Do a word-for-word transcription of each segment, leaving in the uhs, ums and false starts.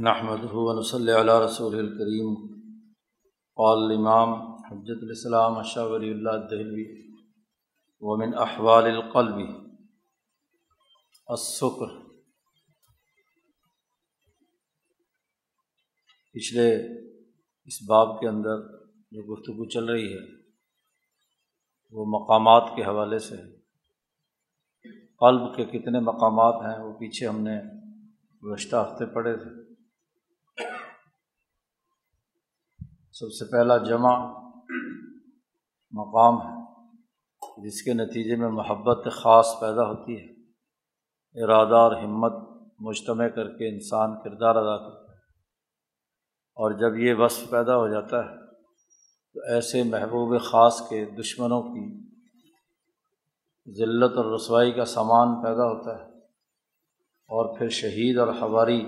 نحمدہ و نصلی علی رسول الکریم. قال الامام حجۃ الاسلام شاہ ولی اللہ دہلوی: ومن احوال القلب السکر. پچھلے اس باب کے اندر جو گفتگو چل رہی ہے وہ مقامات کے حوالے سے ہے. قلب کے کتنے مقامات ہیں وہ پیچھے ہم نے گزشتہ ہفتے پڑھے تھے. سب سے پہلا جمع مقام ہے جس کے نتیجے میں محبت خاص پیدا ہوتی ہے. ارادہ اور ہمت مجتمع کر کے انسان کردار ادا کرتا ہے، اور جب یہ وصف پیدا ہو جاتا ہے تو ایسے محبوب خاص کے دشمنوں کی ذلت اور رسوائی کا سامان پیدا ہوتا ہے. اور پھر شہید اور حواری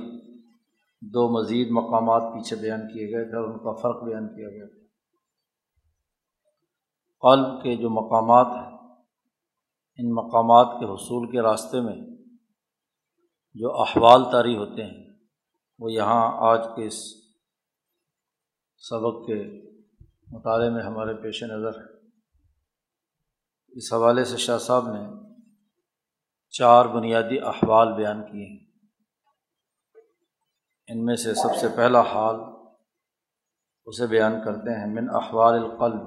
دو مزید مقامات پیچھے بیان کیے گئے تھے، ان کا فرق بیان کیا گیا تھا. قلب کے جو مقامات ہیں، ان مقامات کے حصول کے راستے میں جو احوال طاری ہوتے ہیں وہ یہاں آج کے اس سبق کے مطالعے میں ہمارے پیش نظر ہے. اس حوالے سے شاہ صاحب نے چار بنیادی احوال بیان کیے ہیں. ان میں سے سب سے پہلا حال اسے بیان کرتے ہیں، من احوال القلب.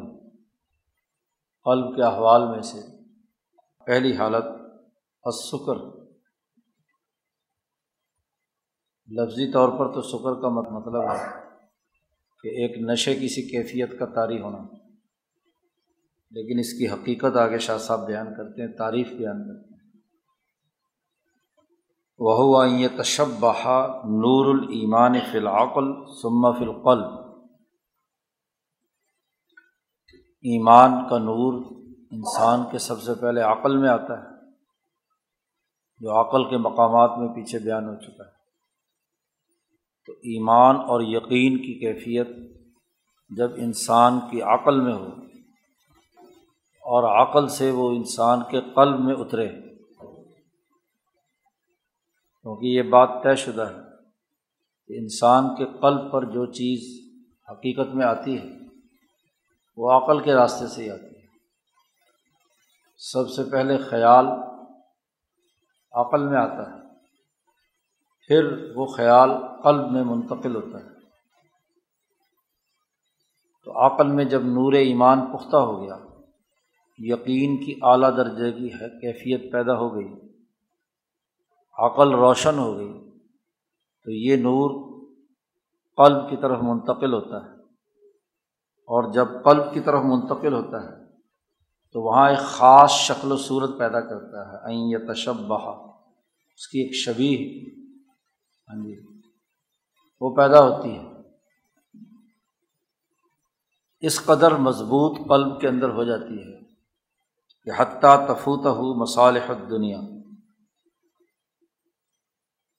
قلب کے احوال میں سے پہلی حالت السکر. لفظی طور پر تو سکر کا مطلب ہے کہ ایک نشے کی سی کیفیت کا طاری ہونا، لیکن اس کی حقیقت آگے شاہ صاحب بیان کرتے ہیں، تعریف بیان کرتے ہیں. وَهُوَ أَن يَتَشَبَّحَ نُورُ الْإِيمَانِ فِي الْعَقْلِ ثُمَّ فِي الْقَلْبِ. ایمان کا نور انسان کے سب سے پہلے عقل میں آتا ہے، جو عقل کے مقامات میں پیچھے بیان ہو چکا ہے. تو ایمان اور یقین کی کیفیت جب انسان کی عقل میں ہو اور عقل سے وہ انسان کے قلب میں اترے، کیونکہ یہ بات طے شدہ ہے کہ انسان کے قلب پر جو چیز حقیقت میں آتی ہے وہ عقل کے راستے سے ہی آتی ہے. سب سے پہلے خیال عقل میں آتا ہے، پھر وہ خیال قلب میں منتقل ہوتا ہے. تو عقل میں جب نور ایمان پختہ ہو گیا، یقین کی اعلیٰ درجے کی کیفیت پیدا ہو گئی، عقل روشن ہو گئی، تو یہ نور قلب کی طرف منتقل ہوتا ہے. اور جب قلب کی طرف منتقل ہوتا ہے تو وہاں ایک خاص شکل و صورت پیدا کرتا ہے. اَن یتشبہ، اس کی ایک شبیہ ہاں جی وہ پیدا ہوتی ہے. اس قدر مضبوط قلب کے اندر ہو جاتی ہے کہ حتیٰ تفوتہ مصالح الدنیا،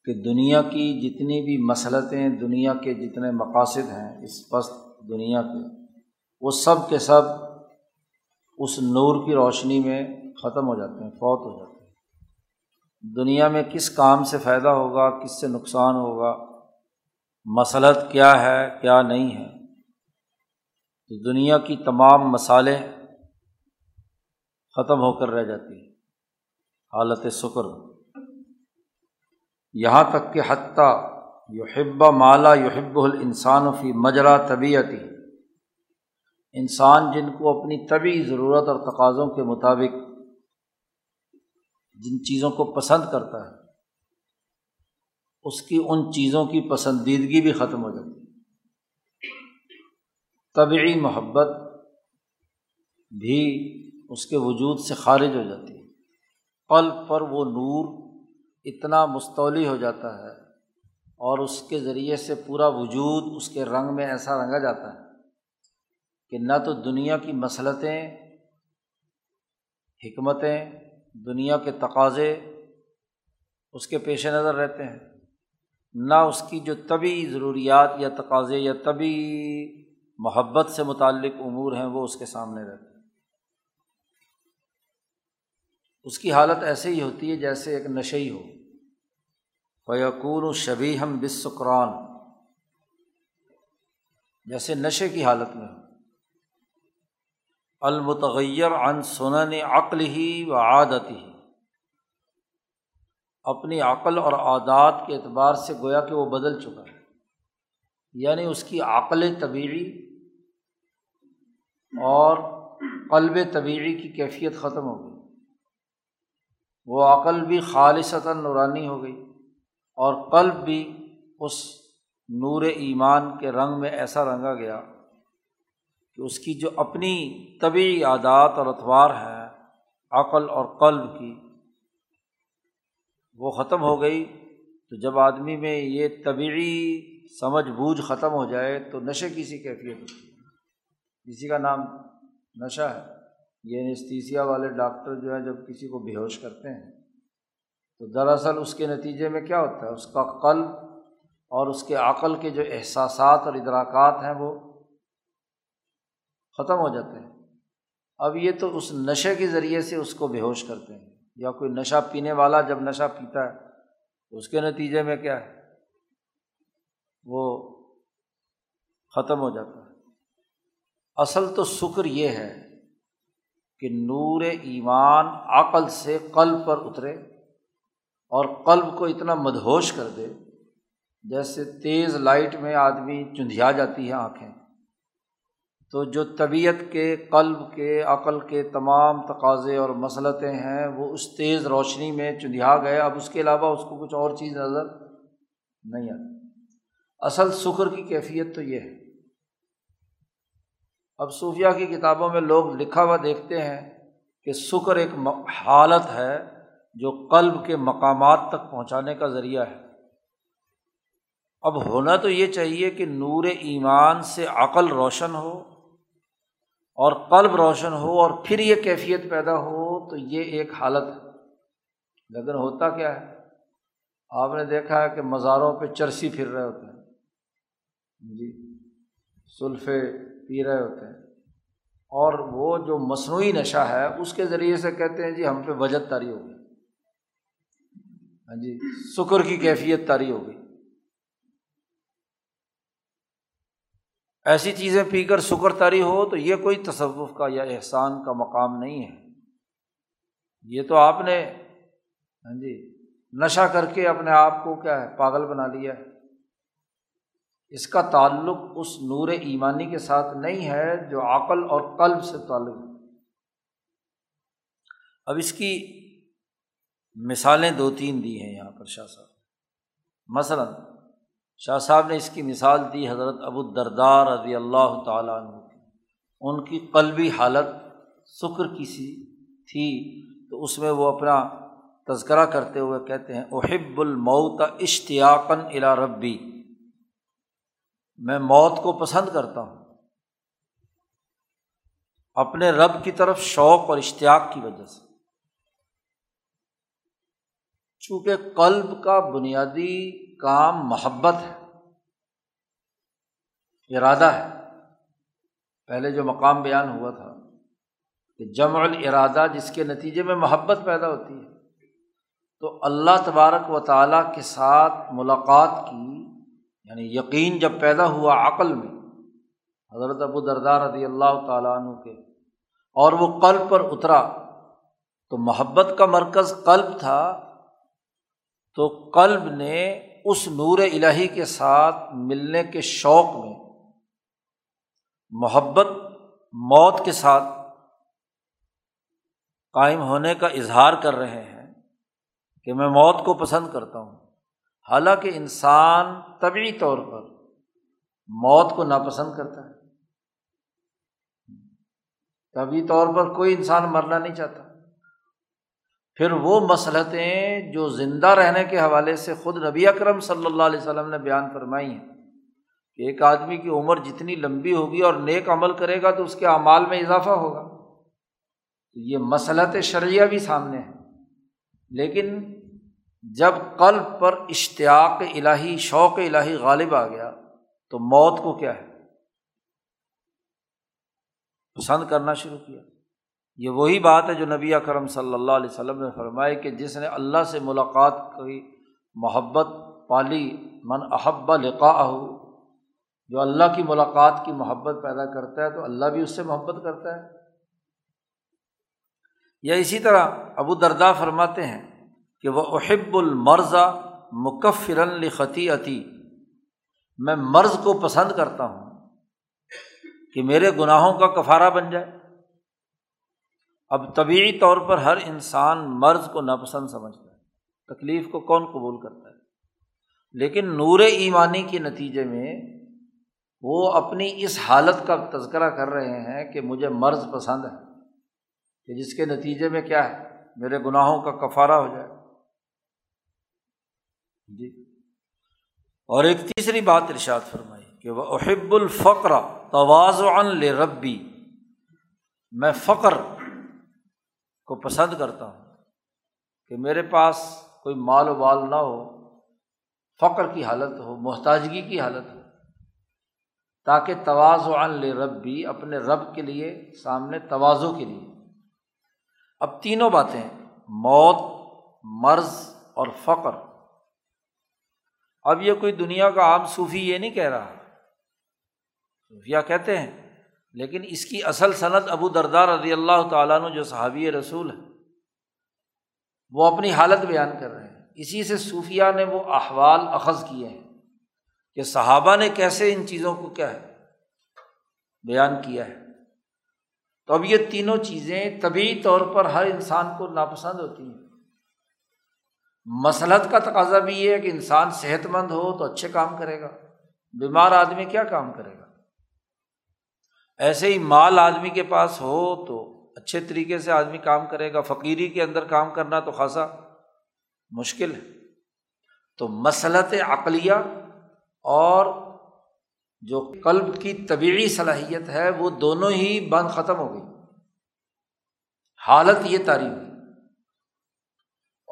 کہ دنیا کی جتنی بھی مصلحتیں، دنیا کے جتنے مقاصد ہیں اس پست دنیا کے، وہ سب کے سب اس نور کی روشنی میں ختم ہو جاتے ہیں، فوت ہو جاتے ہیں. دنیا میں کس کام سے فائدہ ہوگا، کس سے نقصان ہوگا، مصلحت کیا ہے کیا نہیں ہے، تو دنیا کی تمام مصالح ختم ہو کر رہ جاتی ہیں حالت سکر. یہاں تک کہ حتیٰ یحب ما لا یحبہ الانسان فی مجرا طبیعتی، انسان جن کو اپنی طبعی ضرورت اور تقاضوں کے مطابق جن چیزوں کو پسند کرتا ہے، اس کی ان چیزوں کی پسندیدگی بھی ختم ہو جاتی ہے. طبعی محبت بھی اس کے وجود سے خارج ہو جاتی ہے. قلب پر وہ نور اتنا مستولی ہو جاتا ہے اور اس کے ذریعے سے پورا وجود اس کے رنگ میں ایسا رنگا جاتا ہے کہ نہ تو دنیا کی مصلحتیں، حکمتیں، دنیا کے تقاضے اس کے پیش نظر رہتے ہیں، نہ اس کی جو طبعی ضروریات یا تقاضے یا طبعی محبت سے متعلق امور ہیں وہ اس کے سامنے رہتے ہیں. اس کی حالت ایسے ہی ہوتی ہے جیسے ایک نشئی ہو. فَيَكُونُ شَبِيهًا بِالسُّكْرَانِ، جیسے نشے کی حالت میں ہو، المتغیر عن سنن عقلہ و عادتہ، اپنی عقل اور عادات کے اعتبار سے گویا کہ وہ بدل چکا ہے، یعنی اس کی عقل طبیعی اور قلب طبیعی کی کیفیت ختم ہو گئی، وہ عقل بھی خالصتاً نورانی ہو گئی اور قلب بھی اس نور ایمان کے رنگ میں ایسا رنگا گیا کہ اس کی جو اپنی طبعی عادات اور اطوار ہیں عقل اور قلب کی، وہ ختم ہو گئی۔ تو جب آدمی میں یہ طبعی سمجھ بوجھ ختم ہو جائے تو نشے کی سی کیفیت ہوتی ہے، اسی کا نام نشہ ہے۔ یہ اینستھیسیا والے ڈاکٹر جو ہیں جب کسی کو بے ہوش کرتے ہیں تو دراصل اس کے نتیجے میں کیا ہوتا ہے، اس کا قلب اور اس کے عقل کے جو احساسات اور ادراکات ہیں وہ ختم ہو جاتے ہیں۔ اب یہ تو اس نشے کے ذریعے سے اس کو بے ہوش کرتے ہیں، یا کوئی نشہ پینے والا جب نشہ پیتا ہے تو اس کے نتیجے میں کیا ہے، وہ ختم ہو جاتا ہے۔ اصل تو شکر یہ ہے کہ نور ایمان عقل سے قلب پر اترے اور قلب کو اتنا مدہوش کر دے جیسے تیز لائٹ میں آدمی چندھیا جاتی ہے آنکھیں، تو جو طبیعت کے قلب کے عقل کے تمام تقاضے اور مسلطیں ہیں وہ اس تیز روشنی میں چندھیا گئے، اب اس کے علاوہ اس کو کچھ اور چیز نظر نہیں آتی۔ اصل شکر کی کیفیت تو یہ ہے۔ اب صوفیہ کی کتابوں میں لوگ لکھا ہوا دیکھتے ہیں کہ شکر ایک حالت ہے جو قلب کے مقامات تک پہنچانے کا ذریعہ ہے۔ اب ہونا تو یہ چاہیے کہ نور ایمان سے عقل روشن ہو اور قلب روشن ہو اور پھر یہ کیفیت پیدا ہو، تو یہ ایک حالت ہے، لیکن ہوتا کیا ہے؟ آپ نے دیکھا ہے کہ مزاروں پہ چرسی پھر رہے ہوتے ہیں، جی سلفے پی رہے ہوتے ہیں، اور وہ جو مصنوعی نشہ ہے اس کے ذریعے سے کہتے ہیں جی ہم پہ وجد طاری ہو گئی، ہاں جی شکر کی کیفیت طاری ہو گئی، ایسی چیزیں پی کر شکر طاری ہو، تو یہ کوئی تصوف کا یا احسان کا مقام نہیں ہے۔ یہ تو آپ نے ہاں جی نشہ کر کے اپنے آپ کو کیا ہے پاگل بنا لیا ہے، اس کا تعلق اس نور ایمانی کے ساتھ نہیں ہے جو عقل اور قلب سے تعلق ہے۔ اب اس کی مثالیں دو تین دی ہیں یہاں پر شاہ صاحب، مثلاً شاہ صاحب نے اس کی مثال دی حضرت ابو الدرداء رضی اللہ تعالیٰ عنہ، ان کی قلبی حالت شکر کی سی تھی، تو اس میں وہ اپنا تذکرہ کرتے ہوئے کہتے ہیں احب الموت اشتیاقاً الی ربی، میں موت کو پسند کرتا ہوں اپنے رب کی طرف شوق اور اشتیاق کی وجہ سے۔ چونکہ قلب کا بنیادی کام محبت ہے، ارادہ ہے، پہلے جو مقام بیان ہوا تھا کہ جمع الارادہ جس کے نتیجے میں محبت پیدا ہوتی ہے، تو اللہ تبارک و تعالیٰ کے ساتھ ملاقات کی یعنی یقین جب پیدا ہوا عقل میں حضرت ابو درداء رضی اللہ تعالیٰ عنہ کے، اور وہ قلب پر اترا، تو محبت کا مرکز قلب تھا، تو قلب نے اس نور الہی کے ساتھ ملنے کے شوق میں محبت موت کے ساتھ قائم ہونے کا اظہار کر رہے ہیں کہ میں موت کو پسند کرتا ہوں، حالانکہ انسان طبعی طور پر موت کو ناپسند کرتا ہے، طبعی طور پر کوئی انسان مرنا نہیں چاہتا، پھر وہ مصلحتیں جو زندہ رہنے کے حوالے سے خود نبی اکرم صلی اللہ علیہ وسلم نے بیان فرمائی ہیں کہ ایک آدمی کی عمر جتنی لمبی ہوگی اور نیک عمل کرے گا تو اس کے اعمال میں اضافہ ہوگا، تو یہ مصلحت شرعیہ بھی سامنے ہے، لیکن جب قلب پر اشتیاق الہی شوق الہی غالب آ گیا تو موت کو کیا ہے پسند کرنا شروع کیا۔ یہ وہی بات ہے جو نبی اکرم صلی اللہ علیہ وسلم نے فرمائی کہ جس نے اللہ سے ملاقات کی محبت پالی، من احب لقاءہ جو اللہ کی ملاقات کی محبت پیدا کرتا ہے تو اللہ بھی اس سے محبت کرتا ہے۔ یا اسی طرح ابو الدرداء فرماتے ہیں کہ وہ احب المرضى مکفرا لخطیئتی، میں مرض کو پسند کرتا ہوں کہ میرے گناہوں کا کفارہ بن جائے۔ اب طبیعی طور پر ہر انسان مرض کو ناپسند سمجھتا ہے، تکلیف کو کون قبول کرتا ہے، لیکن نور ایمانی کے نتیجے میں وہ اپنی اس حالت کا تذکرہ کر رہے ہیں کہ مجھے مرض پسند ہے کہ جس کے نتیجے میں کیا ہے، میرے گناہوں کا کفارہ ہو جائے۔ جی، اور ایک تیسری بات ارشاد فرمائی کہ وَأُحِبُّ الْفَقْرَ تَوَاضُعًا لِرَبِّي، میں فقر کو پسند کرتا ہوں کہ میرے پاس کوئی مال و بال نہ ہو، فقر کی حالت ہو، محتاجگی کی حالت ہو، تاکہ تواضعًا لربی، اپنے رب کے لیے سامنے تواضع کے لیے۔ اب تینوں باتیں، موت، مرض اور فقر۔ اب یہ کوئی دنیا کا عام صوفی یہ نہیں کہہ رہا، صوفیہ کہتے ہیں، لیکن اس کی اصل سند ابو الدرداء رضی اللہ تعالیٰ عنہ جو صحابی رسول ہے وہ اپنی حالت بیان کر رہے ہیں۔ اسی سے صوفیہ نے وہ احوال اخذ کیے ہیں کہ صحابہ نے کیسے ان چیزوں کو کیا ہے بیان کیا ہے۔ تو اب یہ تینوں چیزیں طبیعی طور پر ہر انسان کو ناپسند ہوتی ہیں۔ مصلحت کا تقاضا بھی یہ ہے کہ انسان صحت مند ہو تو اچھے کام کرے گا، بیمار آدمی کیا کام کرے گا؟ ایسے ہی مال آدمی کے پاس ہو تو اچھے طریقے سے آدمی کام کرے گا، فقیری کے اندر کام کرنا تو خاصا مشکل ہے۔ تو مصلحت عقلیہ اور جو قلب کی طبیعی صلاحیت ہے وہ دونوں ہی بند ختم ہو گئی، حالت یہ تعریف ہے۔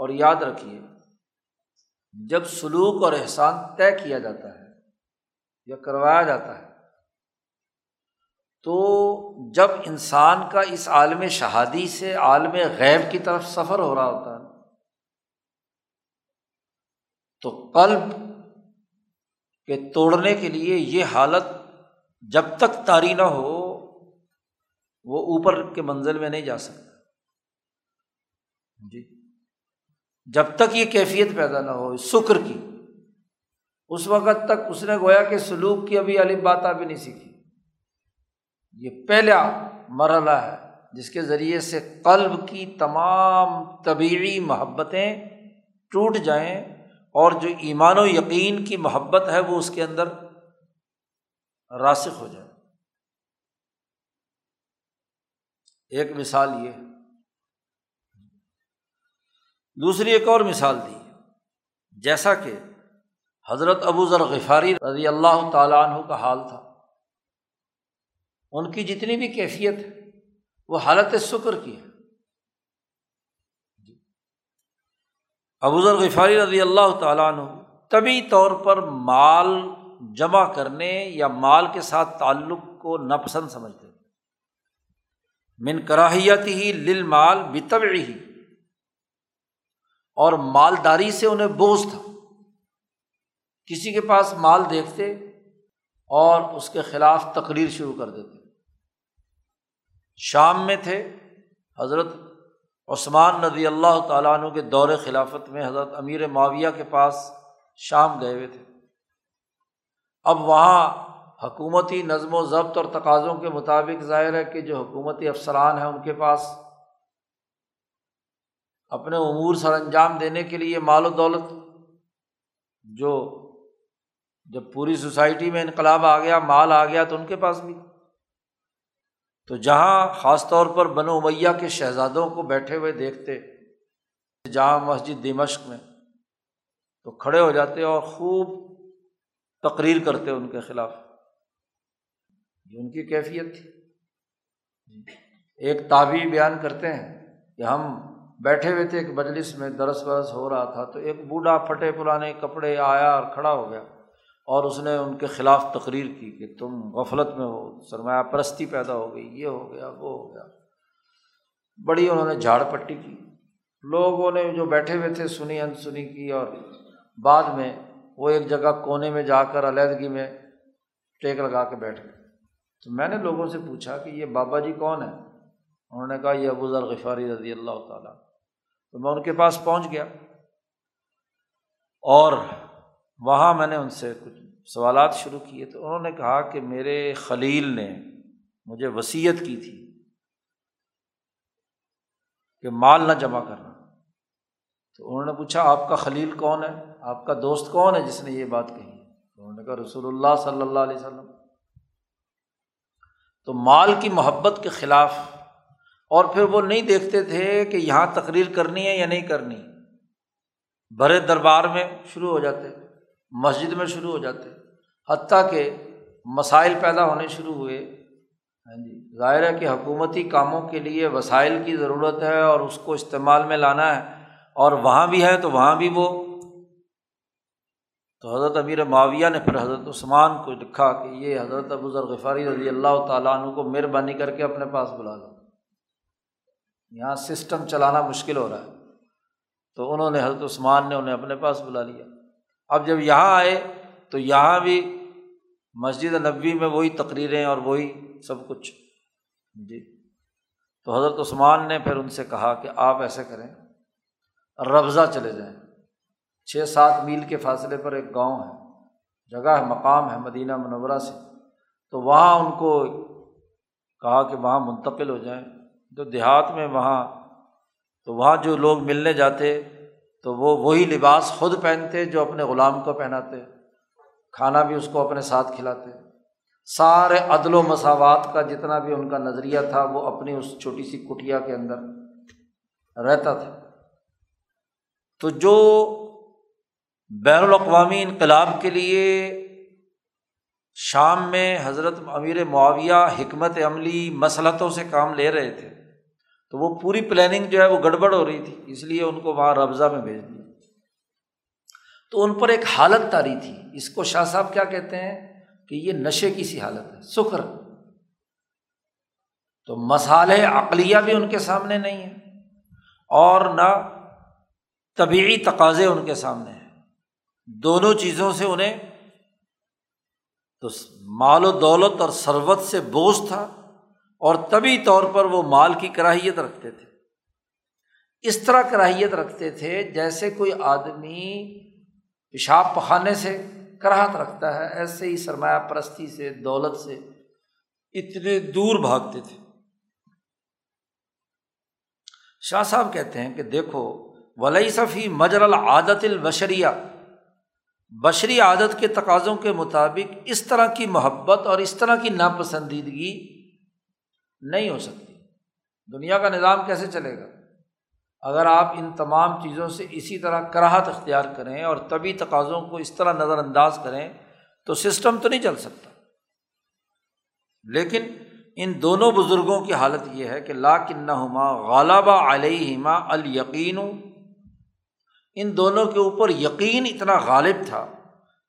اور یاد رکھیے، جب سلوک اور احسان طے کیا جاتا ہے یا کروایا جاتا ہے تو جب انسان کا اس عالم شہادی سے عالم غیب کی طرف سفر ہو رہا ہوتا ہے تو قلب کے توڑنے کے لیے یہ حالت جب تک طاری نہ ہو وہ اوپر کے منزل میں نہیں جا سکتا۔ جی، جب تک یہ کیفیت پیدا نہ ہو شکر کی، اس وقت تک اس نے گویا کہ سلوک کی ابھی الف باء تا بھی نہیں سیکھی۔ یہ پہلا مرحلہ ہے جس کے ذریعے سے قلب کی تمام طبیعی محبتیں ٹوٹ جائیں اور جو ایمان و یقین کی محبت ہے وہ اس کے اندر راسخ ہو جائے۔ ایک مثال یہ، دوسری ایک اور مثال دی، جیسا کہ حضرت ابو ذر غفاری رضی اللہ تعالیٰ عنہ کا حال تھا، ان کی جتنی بھی کیفیت ہے وہ حالت شکر کی ہے۔ ابو ذر غفاری رضی اللہ تعالیٰ عنہ طبعی طور پر مال جمع کرنے یا مال کے ساتھ تعلق کو ناپسند سمجھتے، من کراہیتہ للمال بطبعہ، اور مالداری سے انہیں بغض تھا۔ کسی کے پاس مال دیکھتے اور اس کے خلاف تقریر شروع کر دیتے۔ شام میں تھے، حضرت عثمان رضی اللہ تعالیٰ عنہ کے دور خلافت میں حضرت امیر معاویہ کے پاس شام گئے ہوئے تھے۔ اب وہاں حکومتی نظم و ضبط اور تقاضوں کے مطابق ظاہر ہے کہ جو حکومتی افسران ہیں ان کے پاس اپنے امور سر انجام دینے کے لیے مال و دولت، جو جب پوری سوسائٹی میں انقلاب آ گیا مال آ گیا تو ان کے پاس بھی، تو جہاں خاص طور پر بنو امیہ کے شہزادوں کو بیٹھے ہوئے دیکھتے جہاں مسجد دمشق میں، تو کھڑے ہو جاتے اور خوب تقریر کرتے ان کے خلاف۔ یہ ان کی کیفیت تھی۔ ایک تابعی بیان کرتے ہیں کہ ہم بیٹھے ہوئے تھے ایک مجلس میں، درس ورس ہو رہا تھا، تو ایک بوڑھا پھٹے پرانے کپڑے آیا اور کھڑا ہو گیا اور اس نے ان کے خلاف تقریر کی کہ تم غفلت میں ہو، سرمایہ پرستی پیدا ہو گئی، یہ ہو گیا وہ ہو گیا، بڑی انہوں نے جھاڑ پٹی کی۔ لوگوں نے جو بیٹھے ہوئے تھے سنی ان سنی کی، اور بعد میں وہ ایک جگہ کونے میں جا کر علیحدگی میں ٹیک لگا کے بیٹھ گئے۔ تو میں نے لوگوں سے پوچھا کہ یہ بابا جی کون ہیں؟ انہوں نے کہا یہ ابو ذر غفاری رضی اللہ تعالیٰ۔ تو میں ان کے پاس پہنچ گیا اور وہاں میں نے ان سے کچھ سوالات شروع کیے، تو انہوں نے کہا کہ میرے خلیل نے مجھے وصیت کی تھی کہ مال نہ جمع کرنا۔ تو انہوں نے پوچھا آپ کا خلیل کون ہے، آپ کا دوست کون ہے جس نے یہ بات کہی؟ انہوں نے کہا رسول اللہ صلی اللہ علیہ وسلم۔ تو مال کی محبت کے خلاف، اور پھر وہ نہیں دیکھتے تھے کہ یہاں تقریر کرنی ہے یا نہیں کرنی، بڑے دربار میں شروع ہو جاتے، مسجد میں شروع ہو جاتے، حتیٰ کہ مسائل پیدا ہونے شروع ہوئے۔ ہاں جی، ظاہر ہے کہ حکومتی کاموں کے لیے وسائل کی ضرورت ہے اور اس کو استعمال میں لانا ہے، اور وہاں بھی ہے تو وہاں بھی وہ۔ تو حضرت امیر معاویہ نے پھر حضرت عثمان کو لکھا کہ یہ حضرت ابو ذر غفاری رضی اللہ تعالیٰ عنہ کو مہربانی کر کے اپنے پاس بلا لو، یہاں سسٹم چلانا مشکل ہو رہا ہے۔ تو انہوں نے حضرت عثمان نے انہیں اپنے پاس بلا لیا۔ اب جب یہاں آئے تو یہاں بھی مسجد نبوی میں وہی تقریریں اور وہی سب کچھ جی۔ تو حضرت عثمان نے پھر ان سے کہا کہ آپ ایسے کریں، ربضہ چلے جائیں، چھ سات میل کے فاصلے پر ایک گاؤں ہے، جگہ ہے، مقام ہے مدینہ منورہ سے، تو وہاں ان کو کہا کہ وہاں منتقل ہو جائیں۔ جو دیہات میں وہاں تو وہاں جو لوگ ملنے جاتے تو وہ وہی لباس خود پہنتے جو اپنے غلام کو پہناتے، کھانا بھی اس کو اپنے ساتھ کھلاتے، سارے عدل و مساوات کا جتنا بھی ان کا نظریہ تھا وہ اپنی اس چھوٹی سی کٹیا کے اندر رہتا تھا۔ تو جو بین الاقوامی انقلاب کے لیے شام میں حضرت امیر معاویہ حکمت عملی مصلحتوں سے کام لے رہے تھے، تو وہ پوری پلاننگ جو ہے وہ گڑبڑ ہو رہی تھی، اس لیے ان کو وہاں ربضہ میں بھیج دیا۔ تو ان پر ایک حالت طاری تھی، اس کو شاہ صاحب کیا کہتے ہیں کہ یہ نشے کی سی حالت ہے، سکر۔ تو مسالے عقلیہ بھی ان کے سامنے نہیں ہیں اور نہ طبعی تقاضے ان کے سامنے ہیں، دونوں چیزوں سے انہیں تو مال و دولت اور ثروت سے بوجھ تھا، اور طبعی طور پر وہ مال کی کراہیت رکھتے تھے۔ اس طرح کراہیت رکھتے تھے جیسے کوئی آدمی پیشاب پخانے سے کراہت رکھتا ہے، ایسے ہی سرمایہ پرستی سے، دولت سے اتنے دور بھاگتے تھے۔ شاہ صاحب کہتے ہیں کہ دیکھو وَلَيْسَ فِي مَجْرَى الْعَادَةِ الْبَشَرِيَّةِ، بشری عادت کے تقاضوں کے مطابق اس طرح کی محبت اور اس طرح کی ناپسندیدگی نہیں ہو سکتی۔ دنیا کا نظام کیسے چلے گا اگر آپ ان تمام چیزوں سے اسی طرح کراہت اختیار کریں اور طبی تقاضوں کو اس طرح نظر انداز کریں تو سسٹم تو نہیں چل سکتا۔ لیکن ان دونوں بزرگوں کی حالت یہ ہے کہ لَكِنَّهُمَا غَلَبَ عَلَيْهِمَا الْيَقِينُ، ان دونوں کے اوپر یقین اتنا غالب تھا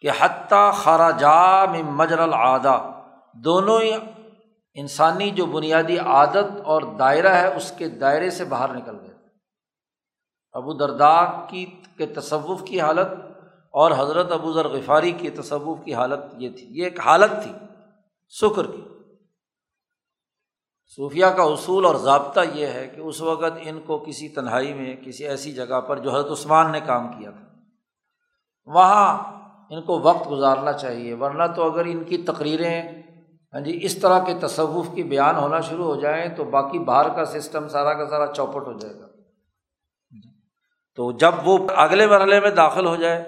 کہ حتیٰ خرجا من مجرى العادة، دونوں انسانی جو بنیادی عادت اور دائرہ ہے اس کے دائرے سے باہر نکل گئے۔ ابو الدرداء کی کے تصوف کی حالت اور حضرت ابو ذر غفاری کے تصوف کی حالت یہ تھی، یہ ایک حالت تھی سکر کی۔ صوفیہ کا اصول اور ضابطہ یہ ہے کہ اس وقت ان کو کسی تنہائی میں، کسی ایسی جگہ پر جو حضرت عثمان نے کام کیا تھا، وہاں ان کو وقت گزارنا چاہیے، ورنہ تو اگر ان کی تقریریں ہاں جی اس طرح کے تصوف کی بیان ہونا شروع ہو جائیں تو باقی باہر کا سسٹم سارا کا سارا چوپٹ ہو جائے گا۔ تو جب وہ اگلے مرحلے میں داخل ہو جائے،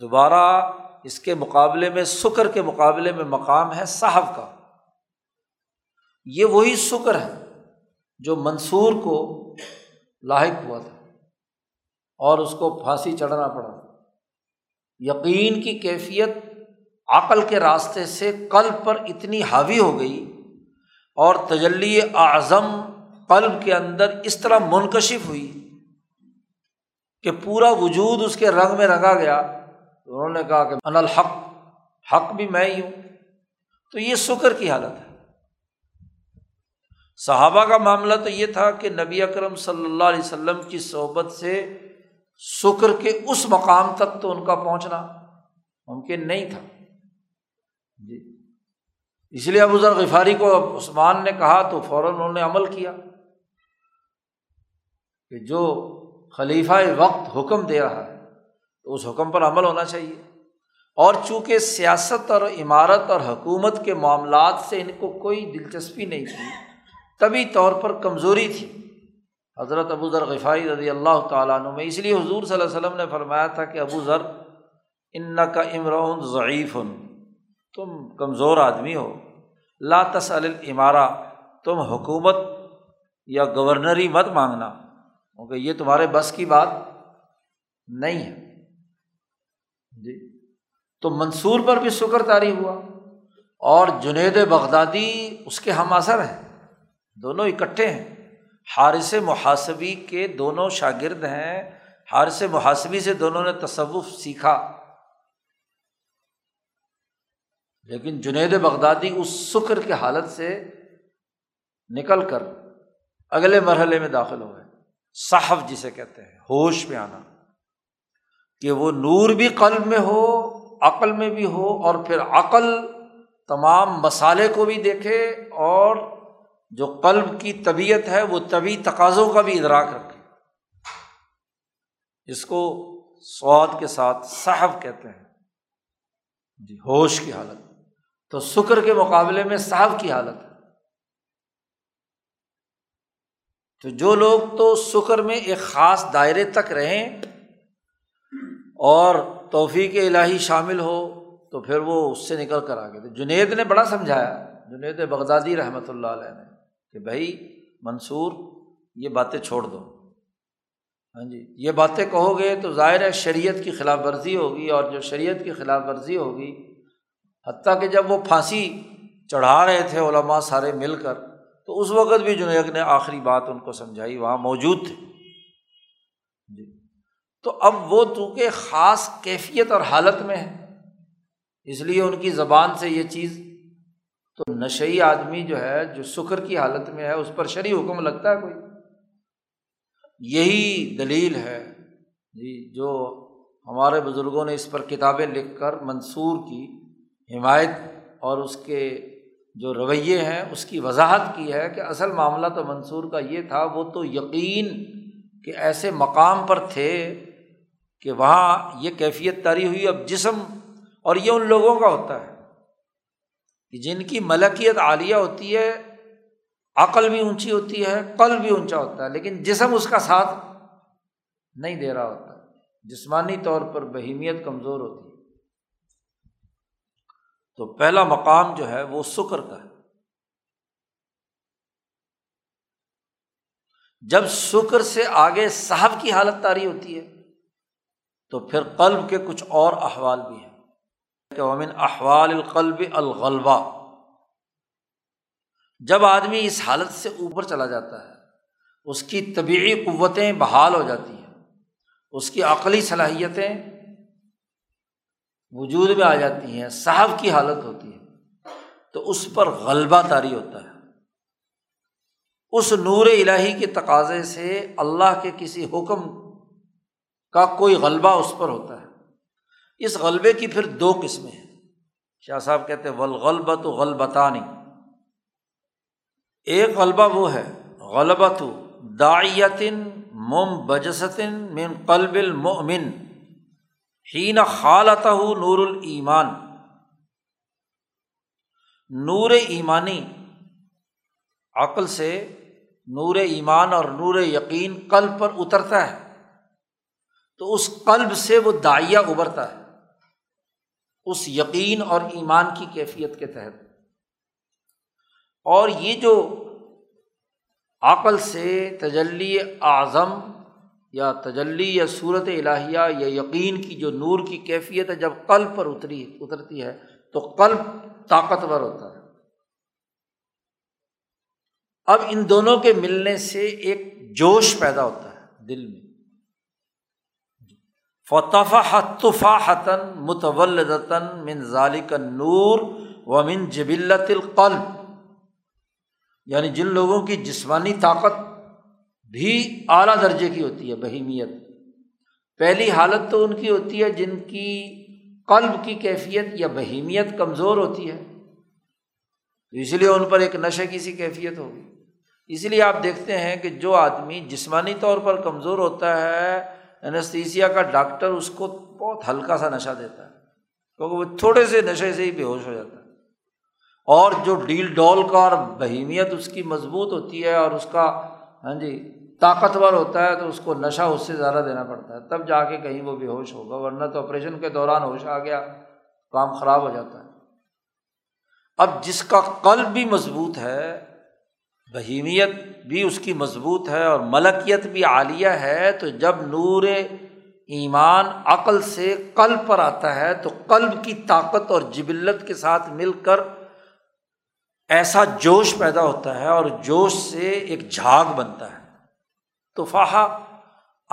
دوبارہ اس کے مقابلے میں، سکر کے مقابلے میں مقام ہے صاحب کا۔ یہ وہی سکر ہے جو منصور کو لاحق ہوا تھا اور اس کو پھانسی چڑھنا پڑا۔ یقین کی کیفیت عقل کے راستے سے قلب پر اتنی حاوی ہو گئی اور تجلی اعظم قلب کے اندر اس طرح منکشف ہوئی کہ پورا وجود اس کے رنگ میں رنگا گیا۔ تو انہوں نے کہا کہ انا الحق، حق بھی میں ہی ہوں۔ تو یہ سکر کی حالت ہے۔ صحابہ کا معاملہ تو یہ تھا کہ نبی اکرم صلی اللہ علیہ وسلم کی صحبت سے سکر کے اس مقام تک تو ان کا پہنچنا ممکن نہیں تھا، جی اس لیے ابو ذر غفاری کو عثمان نے کہا تو فوراً انہوں نے عمل کیا کہ جو خلیفہ وقت حکم دے رہا ہے تو اس حکم پر عمل ہونا چاہیے، اور چونکہ سیاست اور عمارت اور حکومت کے معاملات سے ان کو کوئی دلچسپی نہیں تھی، طبی طور پر کمزوری تھی حضرت ابو ذر غفاری رضی اللہ تعالیٰ عنہ میں، اس لیے حضور صلی اللہ علیہ وسلم نے فرمایا تھا کہ ابو ذر انک امرؤ ضعیف، تم کمزور آدمی ہو، لا تسأل الامارہ، تم حکومت یا گورنری مت مانگنا کیونکہ یہ تمہارے بس کی بات نہیں ہے جی۔ تو منصور پر بھی شکر طاری ہوا اور جنید بغدادی اس کے ہم اثر ہیں، دونوں اکٹھے ہیں، حارث محاسبی کے دونوں شاگرد ہیں، حارث محاسبی سے دونوں نے تصوف سیکھا، لیکن جنید بغدادی اس سکر کے حالت سے نکل کر اگلے مرحلے میں داخل ہوئے، صحف جسے کہتے ہیں، ہوش میں آنا، کہ وہ نور بھی قلب میں ہو، عقل میں بھی ہو، اور پھر عقل تمام مسالے کو بھی دیکھے اور جو قلب کی طبیعت ہے وہ طبی تقاضوں کا بھی ادراک رکھے، اس کو سواد کے ساتھ صحف کہتے ہیں جی، ہوش کی حالت، تو سکر کے مقابلے میں صحف کی حالت ہے۔ تو جو لوگ تو سکر میں ایک خاص دائرے تک رہیں اور توفیق الہی شامل ہو تو پھر وہ اس سے نکل کر آگے، جنید نے بڑا سمجھایا، جنید بغدادی رحمۃ اللہ علیہ نے، کہ بھائی منصور یہ باتیں چھوڑ دو، ہاں جی یہ باتیں کہو گے تو ظاہر ہے شریعت کی خلاف ورزی ہوگی، اور جو شریعت کی خلاف ورزی ہوگی، حتیٰ کہ جب وہ پھانسی چڑھا رہے تھے علماء سارے مل کر، تو اس وقت بھی جنید نے آخری بات ان کو سمجھائی، وہاں موجود تھے جی۔ تو اب وہ چونکہ خاص کیفیت اور حالت میں ہے، اس لیے ان کی زبان سے یہ چیز، تو نشئی آدمی جو ہے جو سکر کی حالت میں ہے اس پر شرعی حکم لگتا ہے کوئی؟ یہی دلیل ہے جی جو ہمارے بزرگوں نے اس پر کتابیں لکھ کر منصور کی حمایت اور اس کے جو رویے ہیں اس کی وضاحت کی ہے، کہ اصل معاملہ تو منصور کا یہ تھا، وہ تو یقین کہ ایسے مقام پر تھے کہ وہاں یہ کیفیت طاری ہوئی، اب جسم، اور یہ ان لوگوں کا ہوتا ہے کہ جن کی ملکیت عالیہ ہوتی ہے، عقل بھی اونچی ہوتی ہے، قلب بھی اونچا ہوتا ہے، لیکن جسم اس کا ساتھ نہیں دے رہا ہوتا، جسمانی طور پر بہیمیت کمزور ہوتی ہے۔ تو پہلا مقام جو ہے وہ سکر کا ہے۔ جب سکر سے آگے صاحب کی حالت طاری ہوتی ہے تو پھر قلب کے کچھ اور احوال بھی ہیں کہ وَمِنْ احوال القلب الغلبہ، جب آدمی اس حالت سے اوپر چلا جاتا ہے اس کی طبیعی قوتیں بحال ہو جاتی ہیں، اس کی عقلی صلاحیتیں وجود میں آ جاتی ہیں، صاحب کی حالت ہوتی ہے تو اس پر غلبہ طاری ہوتا ہے، اس نور الہی کے تقاضے سے اللہ کے کسی حکم کا کوئی غلبہ اس پر ہوتا ہے۔ اس غلبے کی پھر دو قسمیں ہیں، شاہ صاحب کہتے ہیں والغلبۃ غلبتان، ایک غلبہ وہ ہے غلبۃ داعیۃ منبجصۃ من قلب المؤمن حین خالطہ نور الایمان، نور ایمانی، عقل سے نور ایمان اور نور یقین قلب پر اترتا ہے تو اس قلب سے وہ داعیہ ابھرتا ہے اس یقین اور ایمان کی کیفیت کے تحت، اور یہ جو عقل سے تجلی اعظم یا تجلی یا صورت الہیہ یا یقین کی جو نور کی کیفیت ہے جب قلب پر اتری اترتی ہے تو قلب طاقتور ہوتا ہے۔ اب ان دونوں کے ملنے سے ایک جوش پیدا ہوتا ہے دل میں، فَطَفَحَتْ طُفَاحَةً مُتَوَلَّدَةً مِنْ ذَلِكَ النُّورِ وَمِنْ جِبِلَّةِ الْقَلْبِ، یعنی جن لوگوں کی جسمانی طاقت بھی اعلیٰ درجے کی ہوتی ہے، بہیمیت، پہلی حالت تو ان کی ہوتی ہے جن کی قلب کی کیفیت یا بہیمیت کمزور ہوتی ہے، اس لیے ان پر ایک نشے کی سی کیفیت ہوگی۔ اسی لیے آپ دیکھتے ہیں کہ جو آدمی جسمانی طور پر کمزور ہوتا ہے، اینستھیسیا کا ڈاکٹر اس کو بہت ہلکا سا نشہ دیتا ہے، کیونکہ وہ تھوڑے سے نشے سے ہی بے ہوش ہو جاتا ہے، اور جو ڈیل ڈول کا اور بہیمیت اس کی مضبوط ہوتی ہے اور اس کا ہاں جی طاقتور ہوتا ہے، تو اس کو نشہ اس سے زیادہ دینا پڑتا ہے، تب جا کے کہیں وہ بے ہوش ہوگا، ورنہ تو آپریشن کے دوران ہوش آ گیا، کام خراب ہو جاتا ہے۔ اب جس کا قلب بھی مضبوط ہے، بہیمیت بھی اس کی مضبوط ہے اور ملکیت بھی عالیہ ہے، تو جب نور ایمان عقل سے قلب پر آتا ہے تو قلب کی طاقت اور جبلت کے ساتھ مل کر ایسا جوش پیدا ہوتا ہے، اور جوش سے ایک جھاگ بنتا ہے۔ تفاحہ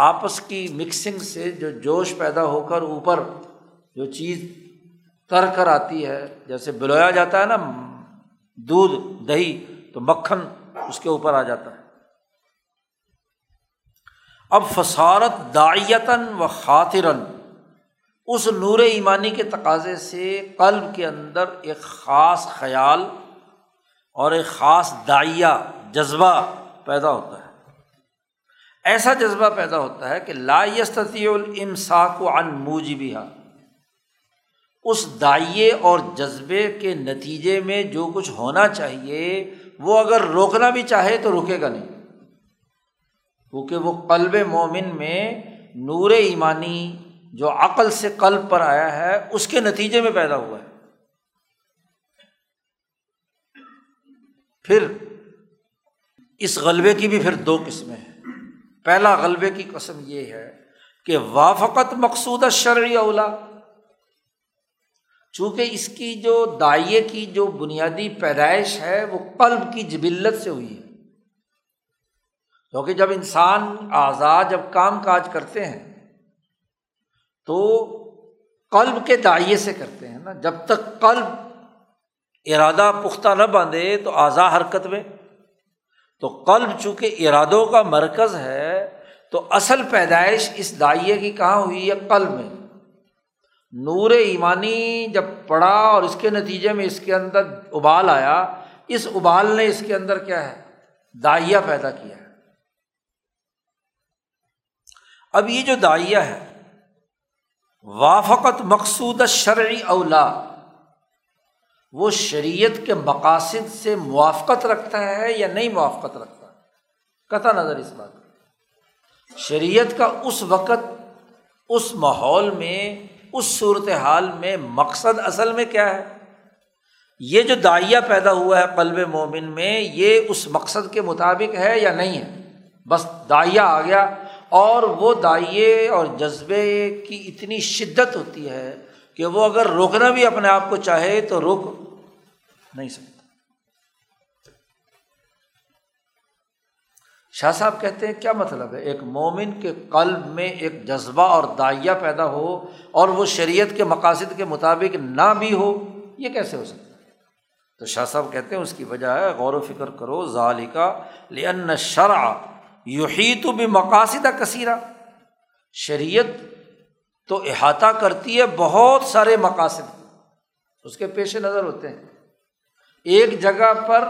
آپس کی مکسنگ سے جو جوش پیدا ہو کر اوپر جو چیز تر کر آتی ہے، جیسے بلویا جاتا ہے نا دودھ دہی تو مکھن اس کے اوپر آ جاتا ہے۔ اب فسارت داعیتاً و خاطراً، اس نور ایمانی کے تقاضے سے قلب کے اندر ایک خاص خیال اور ایک خاص داعیہ جذبہ پیدا ہوتا ہے۔ ایسا جذبہ پیدا ہوتا ہے کہ لا یستطیع الامساک عن موجبہا، اس داعیے اور جذبے کے نتیجے میں جو کچھ ہونا چاہیے وہ اگر روکنا بھی چاہے تو رکے گا نہیں، کیونکہ وہ قلب مومن میں نور ایمانی جو عقل سے قلب پر آیا ہے اس کے نتیجے میں پیدا ہوا ہے۔ پھر اس غلبے کی بھی پھر دو قسمیں ہیں۔ پہلا غلبے کی قسم یہ ہے کہ وافقت مقصود الشرعی اولا، چونکہ اس کی جو داعیے کی جو بنیادی پیدائش ہے وہ قلب کی جبلت سے ہوئی ہے، کیونکہ جب انسان اعضاء جب کام کاج کرتے ہیں تو قلب کے داعیے سے کرتے ہیں نا، جب تک قلب ارادہ پختہ نہ باندھے تو اعضاء حرکت میں، تو قلب چونکہ ارادوں کا مرکز ہے تو اصل پیدائش اس داعیے کی کہاں ہوئی ہے؟ قلب میں۔ نور ایمانی جب پڑا اور اس کے نتیجے میں اس کے اندر ابال آیا، اس ابال نے اس کے اندر کیا ہے؟ داعیہ پیدا کیا ہے۔ اب یہ جو داعیہ ہے وافقت مقصود الشرعی اولا، وہ شریعت کے مقاصد سے موافقت رکھتا ہے یا نہیں موافقت رکھتا، قطع نظر اس بات، شریعت کا اس وقت اس ماحول میں اس صورتحال میں مقصد اصل میں کیا ہے، یہ جو داعیہ پیدا ہوا ہے قلب مومن میں یہ اس مقصد کے مطابق ہے یا نہیں ہے، بس داعیہ آ گیا، اور وہ داعیے اور جذبے کی اتنی شدت ہوتی ہے کہ وہ اگر روکنا بھی اپنے آپ کو چاہے تو روک نہیں سکتا۔ شاہ صاحب کہتے ہیں کیا مطلب ہے ایک مومن کے قلب میں ایک جذبہ اور داعیہ پیدا ہو اور وہ شریعت کے مقاصد کے مطابق نہ بھی ہو، یہ کیسے ہو سکتا ہے؟ تو شاہ صاحب کہتے ہیں اس کی وجہ ہے، غور و فکر کرو، ذَلِكَ لِأَنَّ الشَّرْعَ يُحِيطُ بِمَقَاصِدَ كَثِيرَةً، شریعت تو احاطہ کرتی ہے بہت سارے مقاصد، اس کے پیش نظر ہوتے ہیں۔ ایک جگہ پر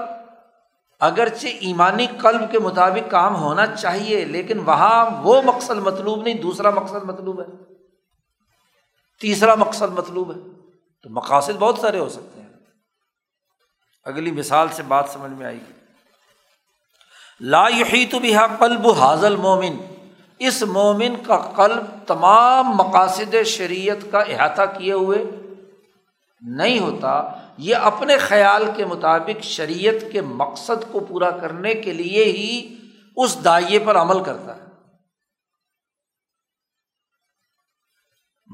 اگرچہ ایمانی قلب کے مطابق کام ہونا چاہیے لیکن وہاں وہ مقصد مطلوب نہیں، دوسرا مقصد مطلوب ہے، تیسرا مقصد مطلوب ہے، تو مقاصد بہت سارے ہو سکتے ہیں۔ اگلی مثال سے بات سمجھ میں آئے گی۔ لا یحیط بها قلب هذا المؤمن، اس مومن کا قلب تمام مقاصد شریعت کا احاطہ کیے ہوئے نہیں ہوتا، یہ اپنے خیال کے مطابق شریعت کے مقصد کو پورا کرنے کے لیے ہی اس داعیے پر عمل کرتا ہے۔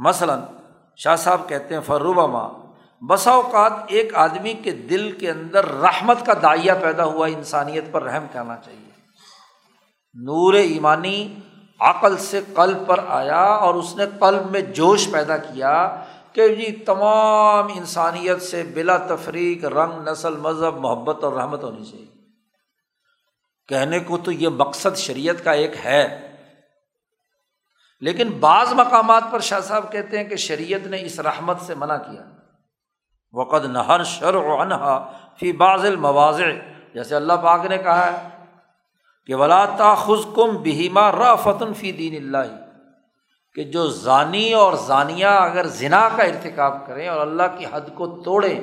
مثلاً شاہ صاحب کہتے ہیں فربما، بسا اوقات ایک آدمی کے دل کے اندر رحمت کا داعیہ پیدا ہوا، انسانیت پر رحم کرنا چاہیے، نور ایمانی عقل سے قلب پر آیا اور اس نے قلب میں جوش پیدا کیا کہ جی تمام انسانیت سے بلا تفریق رنگ نسل مذہب محبت اور رحمت ہونی چاہیے۔ کہنے کو تو یہ مقصد شریعت کا ایک ہے لیکن بعض مقامات پر شاہ صاحب کہتے ہیں کہ شریعت نے اس رحمت سے منع کیا، وقد نہر شرع عنہا فی بعض المواضع، جیسے اللہ پاک نے کہا ہے کہ ولا تاخذکم بہما رأفۃ فی دین اللہ، کہ جو زانی اور زانیہ اگر زنا کا ارتکاب کریں اور اللہ کی حد کو توڑیں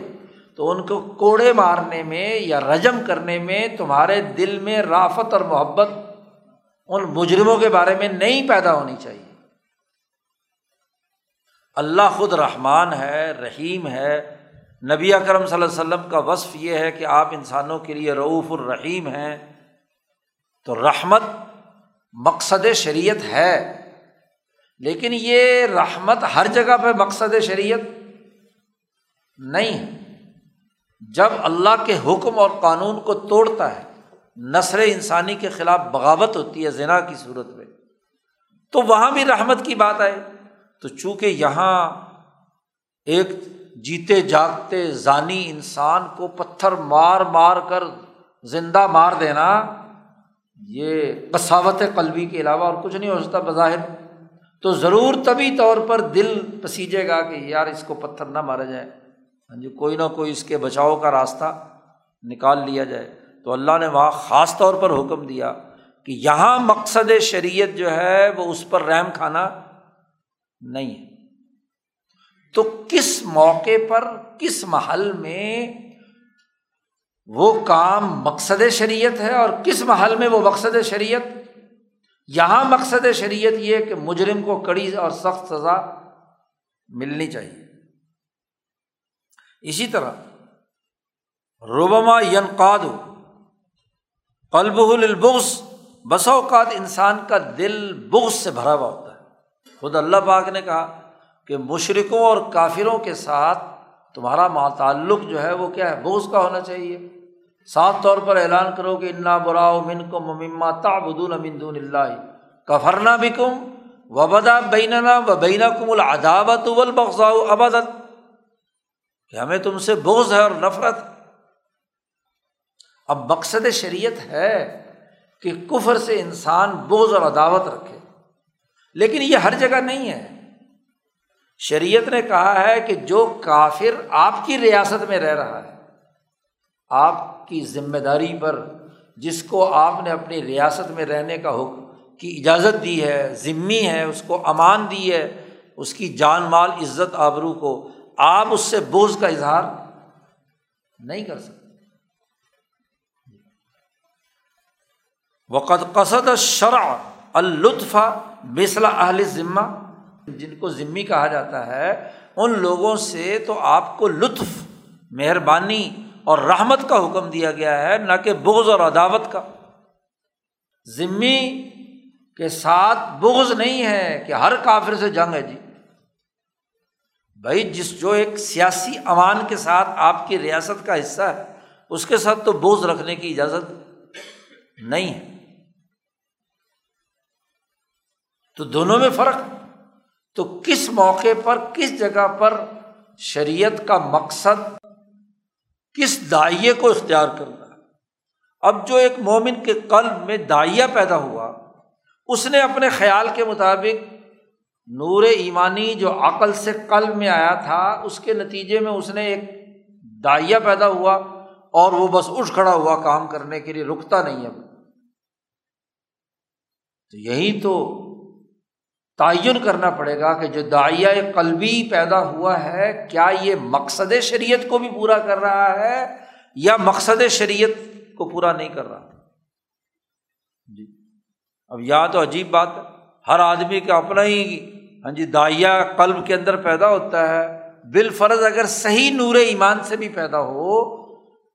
تو ان کو کوڑے مارنے میں یا رجم کرنے میں تمہارے دل میں رافت اور محبت ان مجرموں کے بارے میں نہیں پیدا ہونی چاہیے۔ اللہ خود رحمان ہے، رحیم ہے۔ نبی اکرم صلی اللہ علیہ وسلم کا وصف یہ ہے کہ آپ انسانوں کے لیے رؤوف الرحیم ہیں، تو رحمت مقصد شریعت ہے، لیکن یہ رحمت ہر جگہ پہ مقصد شریعت نہیں ہے۔ جب اللہ کے حکم اور قانون کو توڑتا ہے، نسل انسانی کے خلاف بغاوت ہوتی ہے زنا کی صورت میں، تو وہاں بھی رحمت کی بات آئے۔ تو چونکہ یہاں ایک جیتے جاگتے زانی انسان کو پتھر مار مار کر زندہ مار دینا، یہ قساوت قلبی کے علاوہ اور کچھ نہیں ہو سکتا بظاہر، تو ضرور طبی طور پر دل پسیجے گا کہ یار اس کو پتھر نہ مارا جائے، جو کوئی نہ کوئی اس کے بچاؤ کا راستہ نکال لیا جائے۔ تو اللہ نے وہاں خاص طور پر حکم دیا کہ یہاں مقصد شریعت جو ہے وہ اس پر رحم کھانا نہیں ہے۔ تو کس موقع پر، کس محل میں وہ کام مقصد شریعت ہے اور کس محل میں وہ مقصد شریعت؟ یہاں مقصد شریعت یہ کہ مجرم کو کڑی اور سخت سزا ملنی چاہیے۔ اسی طرح ربما ینقاد قلبہ للبغض، بسا اوقات انسان کا دل بغض سے بھرا ہوا ہوتا ہے۔ خود اللہ پاک نے کہا کہ مشرکوں اور کافروں کے ساتھ تمہارا ماتعلق جو ہے وہ کیا ہے؟ بغض کا ہونا چاہیے۔ صاف طور پر اعلان کرو کہ انا براء منکم مما تعبدون من دون اللہ کفرنا بکم وبدا بیننا وبینکم العداوۃ والبغضاء ابدا، کہ ہمیں تم سے بغض ہے اور نفرت۔ اب مقصد شریعت ہے کہ کفر سے انسان بغض اور عداوت رکھے، لیکن یہ ہر جگہ نہیں ہے۔ شریعت نے کہا ہے کہ جو کافر آپ کی ریاست میں رہ رہا ہے، آپ کی ذمہ داری پر، جس کو آپ نے اپنی ریاست میں رہنے کا حکم کی اجازت دی ہے، ذمی ہے، اس کو امان دی ہے، اس کی جان مال عزت آبرو کو، آپ اس سے بغض کا اظہار نہیں کر سکتے۔ وقد قصد الشرع اللطف مثل اہل ذمہ، جن کو ذمی کہا جاتا ہے ان لوگوں سے تو آپ کو لطف، مہربانی اور رحمت کا حکم دیا گیا ہے، نہ کہ بغض اور عداوت کا۔ ذمی کے ساتھ بغض نہیں ہے کہ ہر کافر سے جنگ ہے۔ جی بھائی، جس جو ایک سیاسی امان کے ساتھ آپ کی ریاست کا حصہ ہے، اس کے ساتھ تو بغض رکھنے کی اجازت نہیں ہے۔ تو دونوں میں فرق۔ تو کس موقع پر، کس جگہ پر شریعت کا مقصد کس داعیے کو اختیار کرنا ہے؟ اب جو ایک مومن کے قلب میں داعیہ پیدا ہوا، اس نے اپنے خیال کے مطابق نور ایمانی جو عقل سے قلب میں آیا تھا، اس کے نتیجے میں اس نے ایک داعیہ پیدا ہوا اور وہ بس اٹھ کھڑا ہوا کام کرنے کے لیے، رکتا نہیں ہے۔ تو یہی تو تعین کرنا پڑے گا کہ جو داعیہ قلبی پیدا ہوا ہے، کیا یہ مقصد شریعت کو بھی پورا کر رہا ہے یا مقصد شریعت کو پورا نہیں کر رہا جی۔ اب یہاں تو عجیب بات ہے، ہر آدمی کا اپنا ہی ہاں جی داعیہ قلب کے اندر پیدا ہوتا ہے، بالفرض اگر صحیح نور ایمان سے بھی پیدا ہو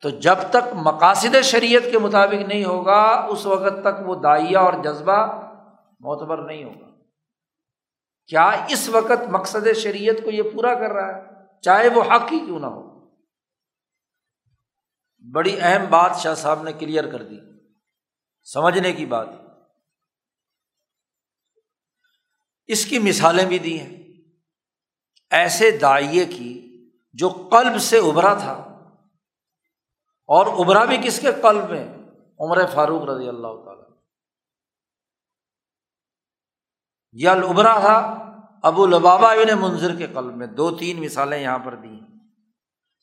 تو جب تک مقاصد شریعت کے مطابق نہیں ہوگا، اس وقت تک وہ داعیہ اور جذبہ معتبر نہیں ہوگا۔ کیا اس وقت مقصد شریعت کو یہ پورا کر رہا ہے، چاہے وہ حق ہی کیوں نہ ہو؟ بڑی اہم بات شاہ صاحب نے کلیئر کر دی، سمجھنے کی بات۔ اس کی مثالیں بھی دی ہیں ایسے داعیے کی جو قلب سے ابھرا تھا، اور ابھرا بھی کس کے قلب میں؟ عمر فاروق رضی اللہ تعالیٰ۔ یہ العبرہ تھا ابو لبابہ ابن منذر کے قلب میں۔ دو تین مثالیں یہاں پر دی ہیں۔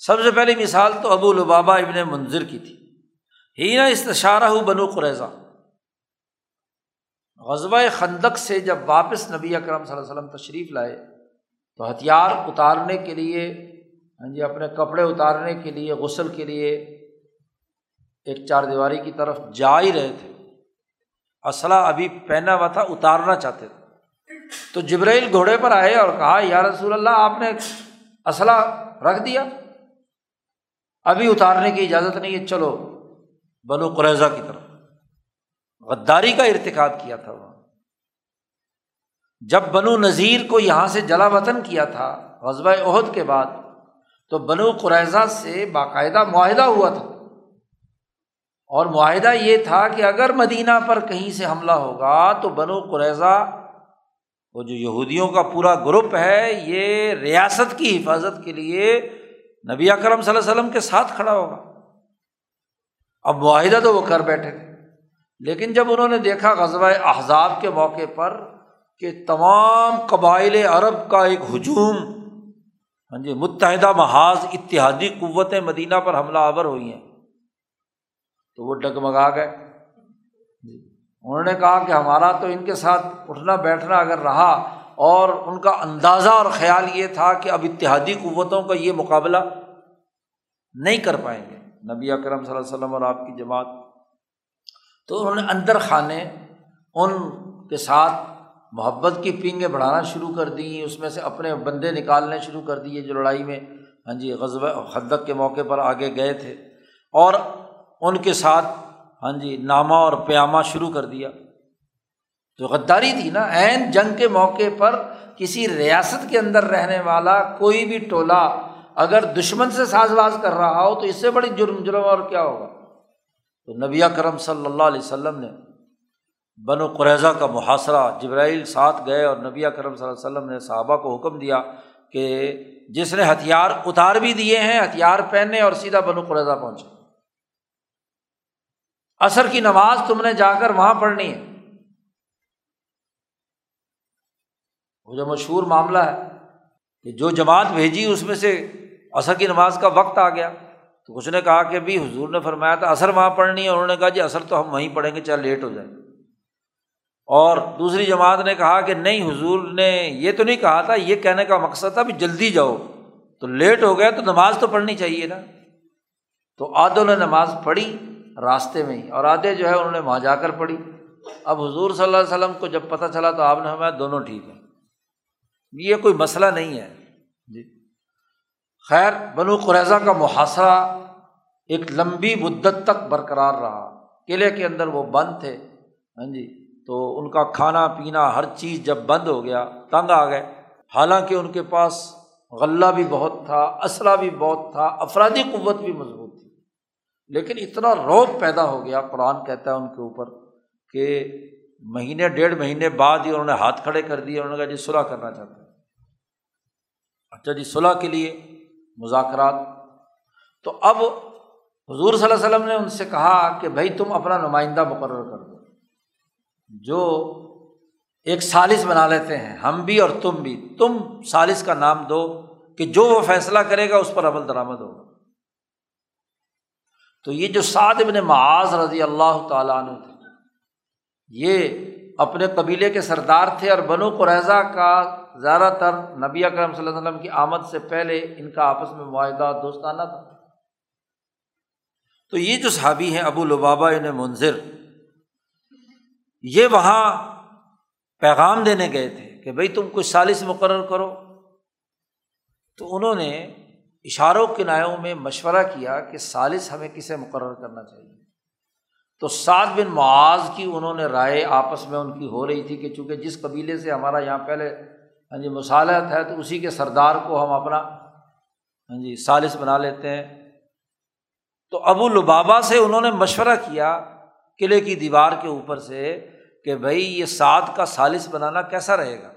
سب سے پہلی مثال تو ابو لبابہ ابن منذر کی تھی، ہی نہ استشارہ بنو قریظہ، غزوہ خندق سے جب واپس نبی اکرم صلی اللہ علیہ وسلم تشریف لائے تو ہتھیار اتارنے کے لیے، ہاں جی، اپنے کپڑے اتارنے کے لیے، غسل کے لیے ایک چار دیواری کی طرف جا ہی رہے تھے، اسلحہ ابھی پہنا ہوا تھا، اتارنا چاہتے تھے، تو جبرائیل گھوڑے پر آئے اور کہا یا رسول اللہ آپ نے اسلحہ رکھ دیا، ابھی اتارنے کی اجازت نہیں ہے، چلو بنو قریظہ کی طرف۔ غداری کا ارتکاب کیا تھا وہاں، جب بنو نذیر کو یہاں سے جلا وطن کیا تھا غزوہ احد کے بعد، تو بنو قریظہ سے باقاعدہ معاہدہ ہوا تھا، اور معاہدہ یہ تھا کہ اگر مدینہ پر کہیں سے حملہ ہوگا تو بنو قریظہ، وہ جو یہودیوں کا پورا گروپ ہے، یہ ریاست کی حفاظت کے لیے نبی اکرم صلی اللہ علیہ وسلم کے ساتھ کھڑا ہوگا۔ اب معاہدہ تو وہ کر بیٹھے تھے، لیکن جب انہوں نے دیکھا غزوہ احزاب کے موقع پر کہ تمام قبائل عرب کا ایک ہجوم، ہاں جی، متحدہ محاذ اتحادی قوتیں مدینہ پر حملہ آور ہوئی ہیں، تو وہ ڈگمگا گئے۔ انہوں نے کہا کہ ہمارا تو ان کے ساتھ اٹھنا بیٹھنا اگر رہا، اور ان کا اندازہ اور خیال یہ تھا کہ اب اتحادی قوتوں کا یہ مقابلہ نہیں کر پائیں گے نبی اکرم صلی اللہ علیہ وسلم اور آپ کی جماعت، تو انہوں نے اندر خانے ان کے ساتھ محبت کی پینگیں بڑھانا شروع کر دیں، اس میں سے اپنے بندے نکالنے شروع کر دیے جو لڑائی میں، ہاں جی، غزوہ خندق کے موقع پر آگے گئے تھے، اور ان کے ساتھ، ہاں جی، نامہ اور پیامہ شروع کر دیا۔ جو غداری تھی نا، عین جنگ کے موقع پر کسی ریاست کے اندر رہنے والا کوئی بھی ٹولہ اگر دشمن سے ساز باز کر رہا ہو تو اس سے بڑی جرم جرم اور کیا ہوگا۔ تو نبی اکرم صلی اللہ علیہ وسلم نے بنو قریظہ کا محاصرہ، جبرائیل ساتھ گئے اور نبی اکرم صلی اللہ علیہ وسلم نے صحابہ کو حکم دیا کہ جس نے ہتھیار اتار بھی دیے ہیں ہتھیار پہنے اور سیدھا بنو قریظہ پہنچے، عصر کی نماز تم نے جا کر وہاں پڑھنی ہے۔ وہ جو مشہور معاملہ ہے کہ جو جماعت بھیجی اس میں سے عصر کی نماز کا وقت آ گیا، تو کچھ نے کہا کہ بھی حضور نے فرمایا تھا عصر وہاں پڑھنی ہے، انہوں نے کہا جی عصر تو ہم وہیں پڑھیں گے چاہے لیٹ ہو جائے، اور دوسری جماعت نے کہا کہ نہیں حضور نے یہ تو نہیں کہا تھا، یہ کہنے کا مقصد تھا بھی جلدی جاؤ، تو لیٹ ہو گیا تو نماز تو پڑھنی چاہیے نا، تو آدھوں نے نماز پڑھی راستے میں ہی، اور آدھے جو ہے انہوں نے وہاں جا کر پڑھی۔ اب حضور صلی اللہ علیہ وسلم کو جب پتہ چلا تو آپ نے فرمایا دونوں ٹھیک ہیں، یہ کوئی مسئلہ نہیں ہے جی۔ خیر، بنو قریظہ کا محاصرہ ایک لمبی مدت تک برقرار رہا، قلعے کے اندر وہ بند تھے، ہاں جی، تو ان کا کھانا پینا ہر چیز جب بند ہو گیا تنگ آ گئے، حالانکہ ان کے پاس غلہ بھی بہت تھا، اسلحہ بھی بہت تھا، افرادی قوت بھی مضبوط تھی، لیکن اتنا رعب پیدا ہو گیا، قرآن کہتا ہے ان کے اوپر کہ مہینے ڈیڑھ مہینے بعد ہی انہوں نے ہاتھ کھڑے کر دیے، انہوں نے کہا جی صلح کرنا چاہتے ہیں۔ اچھا جی صلح کے لیے مذاکرات، تو اب حضور صلی اللہ علیہ وسلم نے ان سے کہا کہ بھائی تم اپنا نمائندہ مقرر کر دو جو ایک ثالث بنا لیتے ہیں، ہم بھی اور تم بھی، تم ثالث کا نام دو کہ جو وہ فیصلہ کرے گا اس پر عمل درآمد ہوگا۔ تو یہ جو سعد بن معاذ رضی اللہ تعالیٰ عنہ تھے، یہ اپنے قبیلے کے سردار تھے، اور بنو قریظہ کا زیادہ تر نبی اکرم صلی اللہ علیہ وسلم کی آمد سے پہلے ان کا آپس میں معاہدہ دوستانہ تھا۔ تو یہ جو صحابی ہیں ابو لبابہ ابن منذر، یہ وہاں پیغام دینے گئے تھے کہ بھئی تم کوئی ثالث مقرر کرو، تو انہوں نے اشاروں کنایوں میں مشورہ کیا کہ ثالث ہمیں کسے مقرر کرنا چاہیے، تو سعد بن معاذ کی انہوں نے رائے آپس میں ان کی ہو رہی تھی کہ چونکہ جس قبیلے سے ہمارا یہاں پہلے ہاں جی مصالحت ہے تو اسی کے سردار کو ہم اپنا ہاں جی ثالث بنا لیتے ہیں۔ تو ابو لبابہ سے انہوں نے مشورہ کیا قلعے کی دیوار کے اوپر سے کہ بھائی یہ سعد کا ثالث بنانا کیسا رہے گا،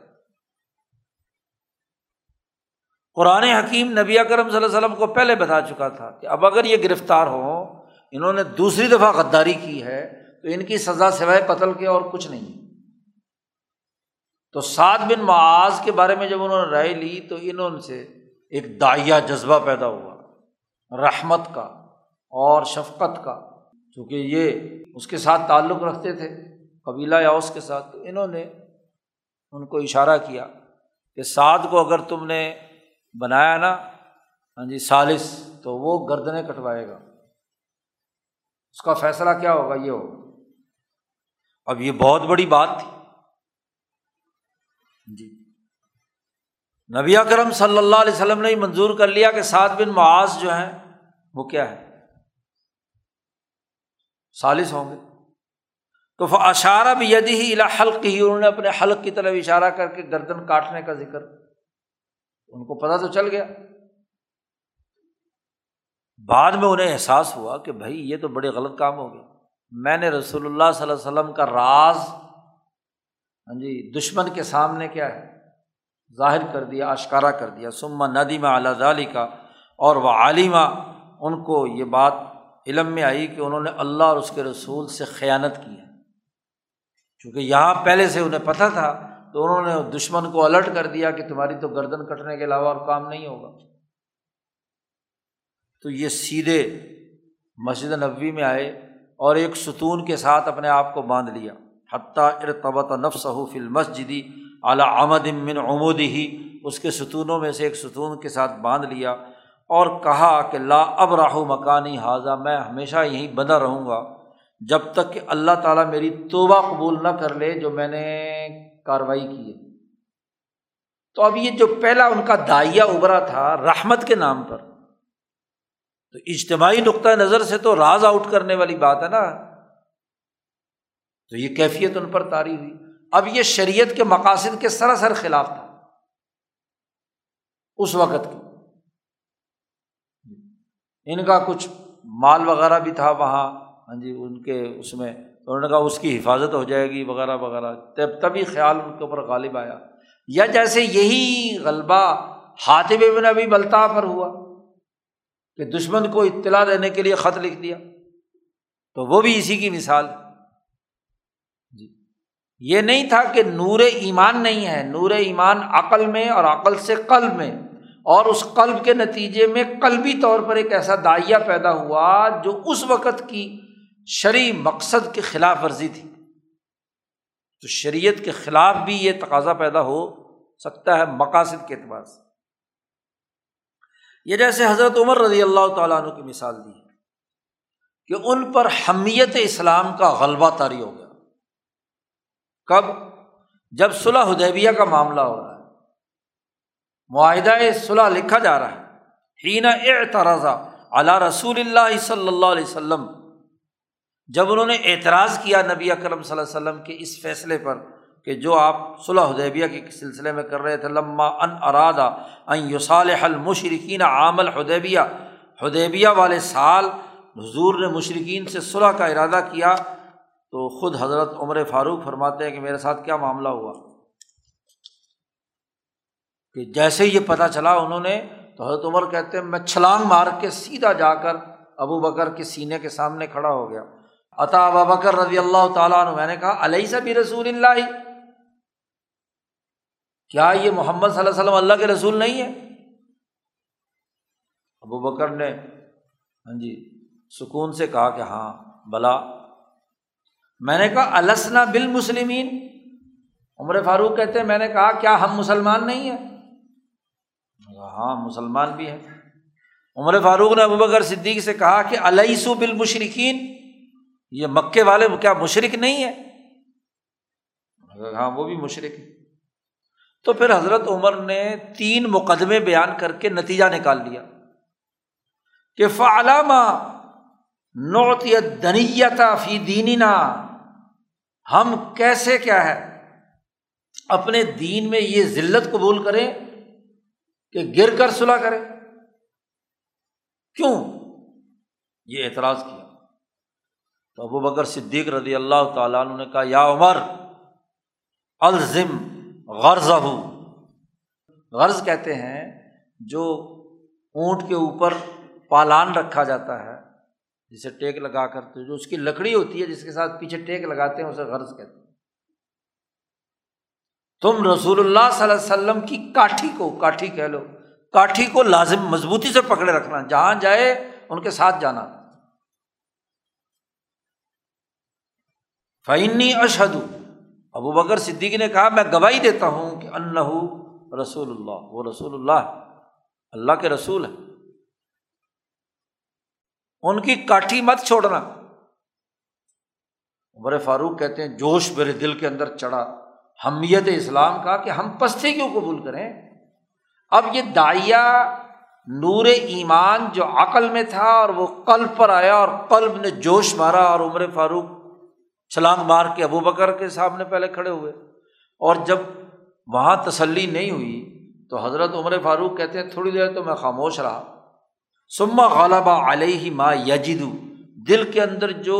قرآن حکیم نبی اکرم صلی اللہ علیہ وسلم کو پہلے بتا چکا تھا کہ اب اگر یہ گرفتار ہوں، انہوں نے دوسری دفعہ غداری کی ہے، تو ان کی سزا سوائے قتل کے اور کچھ نہیں۔ تو سعد بن معاذ کے بارے میں جب انہوں نے رائے لی تو انہوں سے ایک داعیہ جذبہ پیدا ہوا رحمت کا اور شفقت کا، چونکہ یہ اس کے ساتھ تعلق رکھتے تھے قبیلہ اوس کے ساتھ، تو انہوں نے ان کو اشارہ کیا کہ سعد کو اگر تم نے بنایا نا ہاں جی سالس تو وہ گردنیں کٹوائے گا، اس کا فیصلہ کیا ہوگا یہ ہوگا۔ اب یہ بہت بڑی بات تھی جی، نبی اکرم صلی اللہ علیہ وسلم نے منظور کر لیا کہ سعد بن معاذ جو ہیں وہ کیا ہے سالس ہوں گے، تو فاشارہ بیدہ الی حلقہ، انہوں نے اپنے حلق کی طرف اشارہ کر کے گردن کاٹنے کا ذکر، ان کو پتہ تو چل گیا۔ بعد میں انہیں احساس ہوا کہ بھائی یہ تو بڑے غلط کام ہو گئے، میں نے رسول اللہ صلی اللہ علیہ وسلم کا راز ہاں جی دشمن کے سامنے کیا ہے ظاہر کر دیا، آشکارا کر دیا۔ ثم ندم علی ذلک، اور وعلم، ان کو یہ بات علم میں آئی کہ انہوں نے اللہ اور اس کے رسول سے خیانت کی ہے، چونکہ یہاں پہلے سے انہیں پتہ تھا تو انہوں نے دشمن کو الرٹ کر دیا کہ تمہاری تو گردن کٹنے کے علاوہ اور کام نہیں ہوگا۔ تو یہ سیدھے مسجد نبوی میں آئے اور ایک ستون کے ساتھ اپنے آپ کو باندھ لیا، حتیٰ ارتبط نفسہ فی المسجد علی عمد من عمودہ، اس کے ستونوں میں سے ایک ستون کے ساتھ باندھ لیا اور کہا کہ لا ابرح مکانی ھذا، میں ہمیشہ یہیں بندہ رہوں گا جب تک کہ اللہ تعالیٰ میری توبہ قبول نہ کر لے جو میں نے کارروائی کی ہے۔ تو اب یہ جو پہلا ان کا داعیہ ابھرا تھا رحمت کے نام پر، تو اجتماعی نقطہ نظر سے تو راز آؤٹ کرنے والی بات ہے نا، تو یہ کیفیت ان پر طاری ہوئی۔ اب یہ شریعت کے مقاصد کے سراسر خلاف تھا اس وقت کی، ان کا کچھ مال وغیرہ بھی تھا وہاں ہاں جی ان کے اس میں، تو انہوں نے کہا اس کی حفاظت ہو جائے گی وغیرہ وغیرہ، تب تبھی خیال ان کے اوپر غالب آیا۔ یا جیسے یہی غلبہ حاطب ابن ابی بلتعہ پر ہوا کہ دشمن کو اطلاع دینے کے لیے خط لکھ دیا، تو وہ بھی اسی کی مثال جی۔ یہ نہیں تھا کہ نور ایمان نہیں ہے، نور ایمان عقل میں اور عقل سے قلب میں، اور اس قلب کے نتیجے میں قلبی طور پر ایک ایسا داعیہ پیدا ہوا جو اس وقت کی شرعی مقصد کے خلاف ورزی تھی۔ تو شریعت کے خلاف بھی یہ تقاضا پیدا ہو سکتا ہے مقاصد کے اعتبار سے۔ یہ جیسے حضرت عمر رضی اللہ تعالیٰ عنہ کی مثال دی کہ ان پر حمیت اسلام کا غلبہ طاری ہو گیا، کب؟ جب صلح حدیبیہ کا معاملہ ہو رہا ہے، معاہدہ صلح لکھا جا رہا ہے، حین اعتراض علی رسول اللہ صلی اللہ علیہ وسلم، جب انہوں نے اعتراض کیا نبی اکرم صلی اللہ علیہ وسلم کے اس فیصلے پر کہ جو آپ صلح حدیبیہ کے سلسلے میں کر رہے تھے، لما ان اراد ان یصالح المشرکین عام الحدیبیہ، حدیبیہ والے سال حضور نے مشرکین سے صلح کا ارادہ کیا، تو خود حضرت عمر فاروق فرماتے ہیں کہ میرے ساتھ کیا معاملہ ہوا کہ جیسے یہ پتہ چلا انہوں نے، تو حضرت عمر کہتے ہیں میں چھلانگ مار کے سیدھا جا کر ابو بکر کے سینے کے سامنے کھڑا ہو گیا، عطا ابو بکر رضی اللہ تعالیٰ عنہ، میں نے کہا علیہ سب رسول اللہ، کیا یہ محمد صلی اللہ علیہ وسلم اللہ کے رسول نہیں ہے؟ ابو بکر نے ہاں جی سکون سے کہا کہ ہاں بلا۔ میں نے کہا السنا بالمسلمین، عمر فاروق کہتے ہیں میں نے کہا کیا ہم مسلمان نہیں ہیں؟ ہاں مسلمان بھی ہیں۔ عمر فاروق نے ابو بکر صدیق سے کہا کہ الیسوا بالمشرکین، یہ مکے والے کیا مشرک نہیں ہیں؟ ہاں وہ بھی مشرک ہیں۔ تو پھر حضرت عمر نے تین مقدمے بیان کر کے نتیجہ نکال لیا کہ فعلما نعطی الدنیۃ فی دیننا، ہم کیسے کیا ہے اپنے دین میں یہ ذلت قبول کریں کہ گر کر صلح کریں، کیوں یہ اعتراض کیا؟ تو ابو بکر صدیق رضی اللہ تعالیٰ عنہ نے کہا یا عمر الزم غرضہ، غرض کہتے ہیں جو اونٹ کے اوپر پالان رکھا جاتا ہے جسے ٹیک لگا کر، تو جو اس کی لکڑی ہوتی ہے جس کے ساتھ پیچھے ٹیک لگاتے ہیں اسے غرض کہتے ہیں۔ تم رسول اللہ صلی اللہ علیہ وسلم کی کاٹھی کو کاٹھی کہہ لو کاٹھی کو لازم مضبوطی سے پکڑے رکھنا، جہاں جائے ان کے ساتھ جانا۔ فَإِنِّي أَشْهَدُ، ابو بکر صدیق نے کہا میں گواہی دیتا ہوں کہ انَّهُ رسول اللہ، وہ رسول اللہ اللہ کے رسول ہے۔ ان کی کاٹھی مت چھوڑنا۔ عمر فاروق کہتے ہیں جوش میرے دل کے اندر چڑھا حمیت اسلام کا کہ ہم پستی کیوں قبول کریں۔ اب یہ داعیہ نور ایمان جو عقل میں تھا اور وہ قلب پر آیا اور قلب نے جوش مارا، اور عمر فاروق چھلانگ مار کے ابو بکر کے سامنے پہلے کھڑے ہوئے، اور جب وہاں تسلی نہیں ہوئی تو حضرت عمر فاروق کہتے ہیں تھوڑی دیر تو میں خاموش رہا، ثم غلب علیہ ما یجد، دل کے اندر جو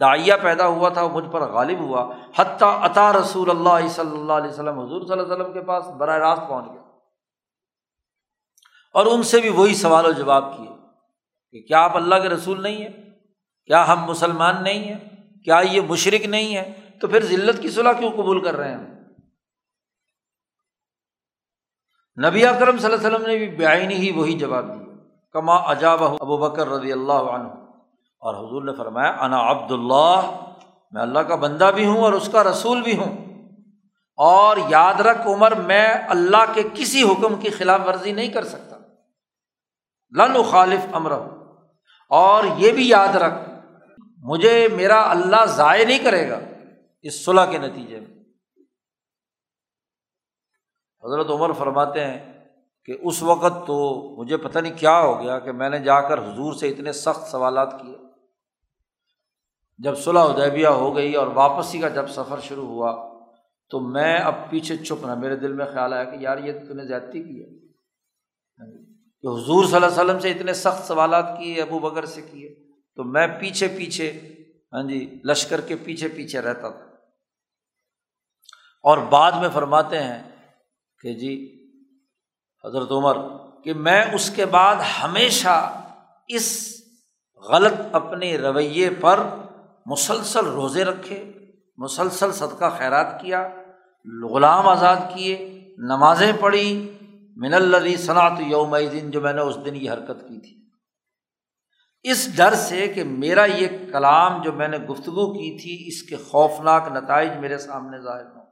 داعیہ پیدا ہوا تھا وہ مجھ پر غالب ہوا، حتی اتا رسول اللہ صلی اللہ علیہ وسلم، حضور صلی اللہ علیہ وسلم کے پاس براہ راست پہنچ گیا، اور ان سے بھی وہی سوال و جواب کیے کہ کیا آپ اللہ کے رسول نہیں ہیں؟ کیا ہم مسلمان نہیں ہیں؟ کیا یہ مشرک نہیں ہے؟ تو پھر ذلت کی صلح کیوں قبول کر رہے ہیں؟ نبی اکرم صلی اللہ علیہ وسلم نے بھی بعین ہی وہی جواب دیا، کما اجابہ ابو بکر رضی اللہ عنہ، اور حضور نے فرمایا انا عبد اللہ، میں اللہ کا بندہ بھی ہوں اور اس کا رسول بھی ہوں، اور یاد رکھ عمر، میں اللہ کے کسی حکم کی خلاف ورزی نہیں کر سکتا، لن اخالف امرہ، اور یہ بھی یاد رکھ مجھے میرا اللہ ضائع نہیں کرے گا اس صلح کے نتیجے میں۔ حضرت عمر فرماتے ہیں کہ اس وقت تو مجھے پتہ نہیں کیا ہو گیا کہ میں نے جا کر حضور سے اتنے سخت سوالات کیے۔ جب صلح حدیبیہ ہو گئی اور واپسی کا جب سفر شروع ہوا تو میں اب پیچھے چھپ رہا، میرے دل میں خیال آیا کہ یار یہ تو نے زیادتی کی ہے کہ حضور صلی اللہ علیہ وسلم سے اتنے سخت سوالات کیے، ابو بکر سے کیے، تو میں پیچھے پیچھے ہاں جی لشکر کے پیچھے پیچھے رہتا تھا۔ اور بعد میں فرماتے ہیں کہ جی حضرت عمر کہ میں اس کے بعد ہمیشہ اس غلط اپنے رویے پر مسلسل روزے رکھے، مسلسل صدقہ خیرات کیا، غلام آزاد کیے، نمازیں پڑھی، من الذی صنعت یومئذ، جو میں نے اس دن یہ حرکت کی تھی، اس ڈر سے کہ میرا یہ کلام جو میں نے گفتگو کی تھی اس کے خوفناک نتائج میرے سامنے ظاہر ہوں،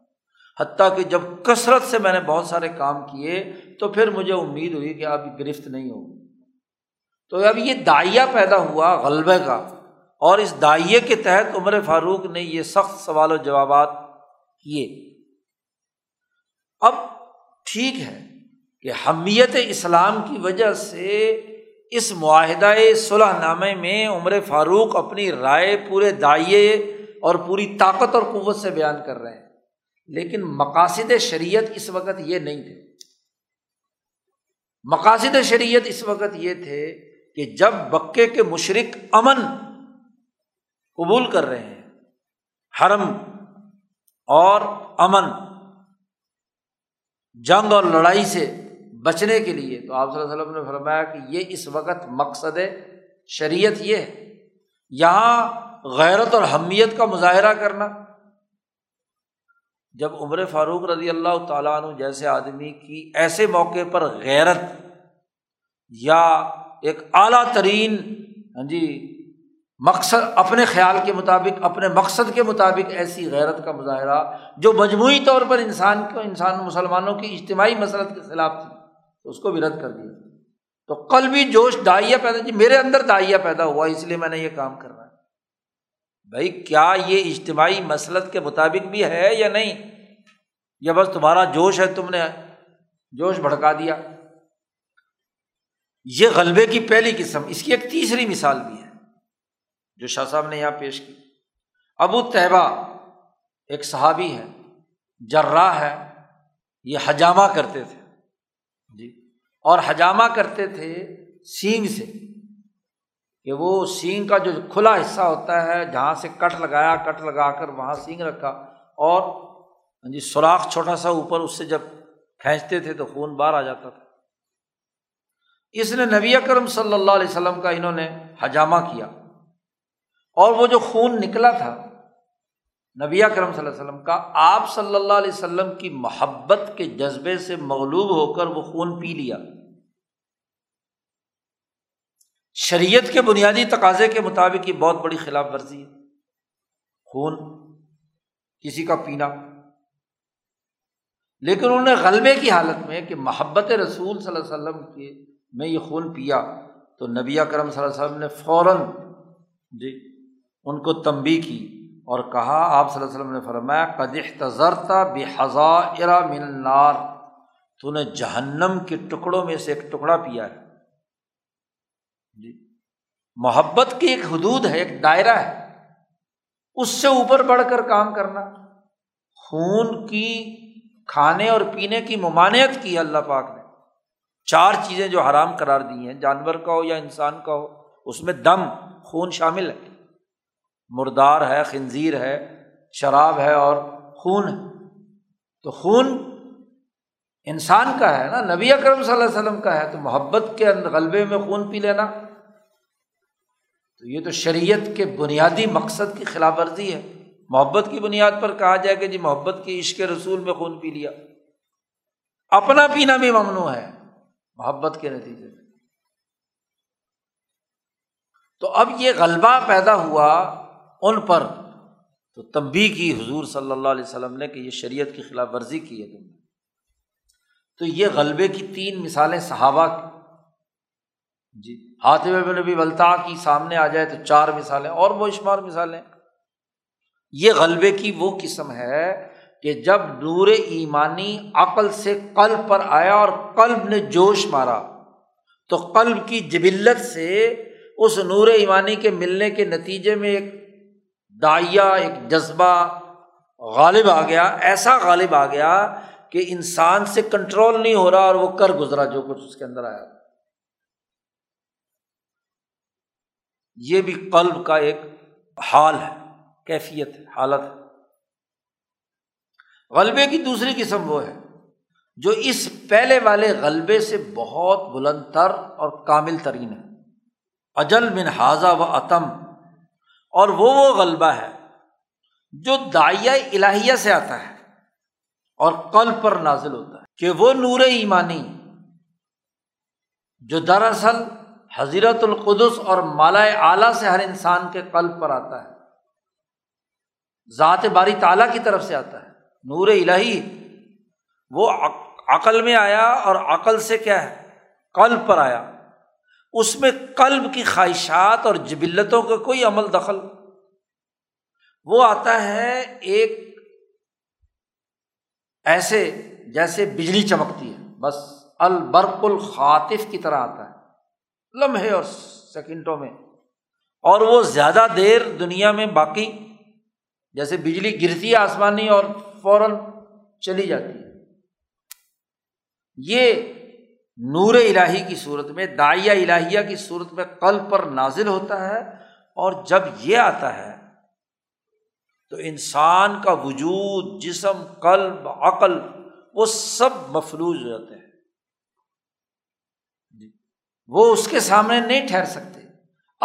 حتیٰ کہ جب کثرت سے میں نے بہت سارے کام کیے تو پھر مجھے امید ہوئی کہ اب گرفت نہیں ہوگی۔ تو اب یہ داعیہ پیدا ہوا غلبے کا، اور اس داعیے کے تحت عمر فاروق نے یہ سخت سوال و جوابات کیے۔ اب ٹھیک ہے کہ حمیت اسلام کی وجہ سے اس معاہدہ صلح نامے میں عمر فاروق اپنی رائے پورے داعیے اور پوری طاقت اور قوت سے بیان کر رہے ہیں، لیکن مقاصد شریعت اس وقت یہ نہیں تھے۔ مقاصد شریعت اس وقت یہ تھے کہ جب مکے کے مشرک امن قبول کر رہے ہیں، حرم اور امن، جنگ اور لڑائی سے بچنے کے لیے، تو آپ صلی اللہ علیہ وسلم نے فرمایا کہ یہ اس وقت مقصد شریعت یہ ہے۔ یہاں غیرت اور حمیت کا مظاہرہ کرنا، جب عمر فاروق رضی اللہ تعالیٰ عنہ جیسے آدمی کی ایسے موقع پر غیرت یا ایک اعلیٰ ترین ہاں جی مقصد، اپنے خیال کے مطابق، اپنے مقصد کے مطابق ایسی غیرت کا مظاہرہ جو مجموعی طور پر انسان کو انسان مسلمانوں کی اجتماعی مسلط کے خلاف تھی، تو اس کو بھی رد کر دیا۔ تو قلبی جوش داعیہ پیدا، جی میرے اندر داعیہ پیدا ہوا اس لیے میں نے یہ کام کرنا ہے۔ بھائی کیا یہ اجتماعی مسلط کے مطابق بھی ہے یا نہیں، یا بس تمہارا جوش ہے، تم نے جوش بھڑکا دیا؟ یہ غلبے کی پہلی قسم، اس کی ایک تیسری مثال بھی ہے جو شاہ صاحب نے یہاں پیش کی۔ ابو طیبہ ایک صحابی ہے، جراح ہے، یہ حجامہ کرتے تھے جی، اور حجامہ کرتے تھے سینگ سے، کہ وہ سینگ کا جو کھلا حصہ ہوتا ہے جہاں سے کٹ لگایا، کٹ لگا کر وہاں سینگ رکھا، اور جی سوراخ چھوٹا سا اوپر، اس سے جب کھینچتے تھے تو خون باہر آ جاتا تھا۔ اس نے نبی اکرم صلی اللہ علیہ وسلم کا انہوں نے حجامہ کیا، اور وہ جو خون نکلا تھا نبی اکرم صلی اللہ علیہ وسلم کا، آپ صلی اللہ علیہ وسلم کی محبت کے جذبے سے مغلوب ہو کر وہ خون پی لیا۔ شریعت کے بنیادی تقاضے کے مطابق یہ بہت بڑی خلاف ورزی ہے، خون کسی کا پینا، لیکن انہوں نے غلبے کی حالت میں کہ محبت رسول صلی اللہ علیہ وسلم کے میں یہ خون پیا، تو نبی اکرم صلی اللہ علیہ وسلم نے فوراً جی ان کو تنبیہ کی اور کہا، آپ صلی اللہ علیہ وسلم نے فرمایا قد احتضرت بحظائر من النار، تو نے جہنم کے ٹکڑوں میں سے ایک ٹکڑا پیا ہے۔ جی محبت کی ایک حدود ہے، ایک دائرہ ہے، اس سے اوپر بڑھ کر کام کرنا، خون کی کھانے اور پینے کی ممانعت کی ہے اللہ پاک نے۔ چار چیزیں جو حرام قرار دی ہیں، جانور کا ہو یا انسان کا ہو، اس میں دم خون شامل ہے، مردار ہے، خنزیر ہے، شراب ہے اور خون ہے۔ تو خون انسان کا ہے نا، نبی اکرم صلی اللہ علیہ وسلم کا ہے، تو محبت کے غلبے میں خون پی لینا، تو یہ تو شریعت کے بنیادی مقصد کی خلاف ورزی ہے۔ محبت کی بنیاد پر کہا جائے کہ جی محبت کی عشق رسول میں خون پی لیا، اپنا پینا بھی ممنوع ہے محبت کے نتیجے میں۔ تو اب یہ غلبہ پیدا ہوا ان پر، تو تنبیہ کی حضور صلی اللہ علیہ وسلم نے کہ یہ شریعت کی خلاف ورزی کی ہے تم نے۔ تو یہ غلبے کی تین مثالیں صحابہ کی، جی حاطب ابن ابی بلتعہ کی سامنے آ جائے تو چار مثالیں اور بے شمار مثالیں۔ یہ غلبے کی وہ قسم ہے کہ جب نور ایمانی عقل سے قلب پر آیا اور قلب نے جوش مارا، تو قلب کی جبلت سے اس نور ایمانی کے ملنے کے نتیجے میں ایک داعیہ، ایک جذبہ غالب آ گیا، ایسا غالب آ گیا کہ انسان سے کنٹرول نہیں ہو رہا اور وہ کر گزرا جو کچھ اس کے اندر آیا۔ یہ بھی قلب کا ایک حال ہے، کیفیت ہے، حالت ہے۔ غلبے کی دوسری قسم وہ ہے جو اس پہلے والے غلبے سے بہت بلند تر اور کامل ترین ہے، اجل من حاذا و اتم، اور وہ وہ غلبہ ہے جو داعیہ الہیہ سے آتا ہے اور قلب پر نازل ہوتا ہے، کہ وہ نور ایمانی جو دراصل حضرت القدس اور مالائے اعلیٰ سے ہر انسان کے قلب پر آتا ہے، ذات باری تعالیٰ کی طرف سے آتا ہے نور الہی، وہ عقل میں آیا اور عقل سے کیا ہے قلب پر آیا، اس میں قلب کی خواہشات اور جبلتوں کا کوئی عمل دخل، وہ آتا ہے ایک ایسے جیسے بجلی چمکتی ہے، بس البرق الخاطف کی طرح آتا ہے لمحے اور سیکنڈوں میں، اور وہ زیادہ دیر دنیا میں باقی، جیسے بجلی گرتی ہے آسمانی اور فوراً چلی جاتی ہے۔ یہ نور الہی کی صورت میں، داعیہ الہیہ کی صورت میں قلب پر نازل ہوتا ہے، اور جب یہ آتا ہے تو انسان کا وجود، جسم، قلب، عقل، وہ سب مفلوج ہو جاتے ہیں، وہ اس کے سامنے نہیں ٹھہر سکتے۔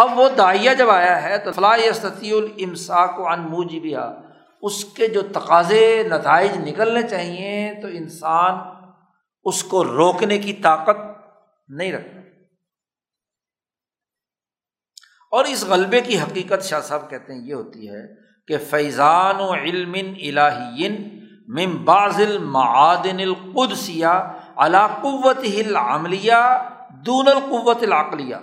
اب وہ داعیہ جب آیا ہے تو فلا یستطیع الامساک عن موجبہا، اس کے جو تقاضے، نتائج نکلنے چاہیے تو انسان اس کو روکنے کی طاقت نہیں رکھتا۔ اور اس غلبے کی حقیقت شاہ صاحب کہتے ہیں یہ ہوتی ہے کہ فیضان و علم الہی من بعض المعادن القدسیہ علی قوتہ العملیہ دون القوت العقلیہ،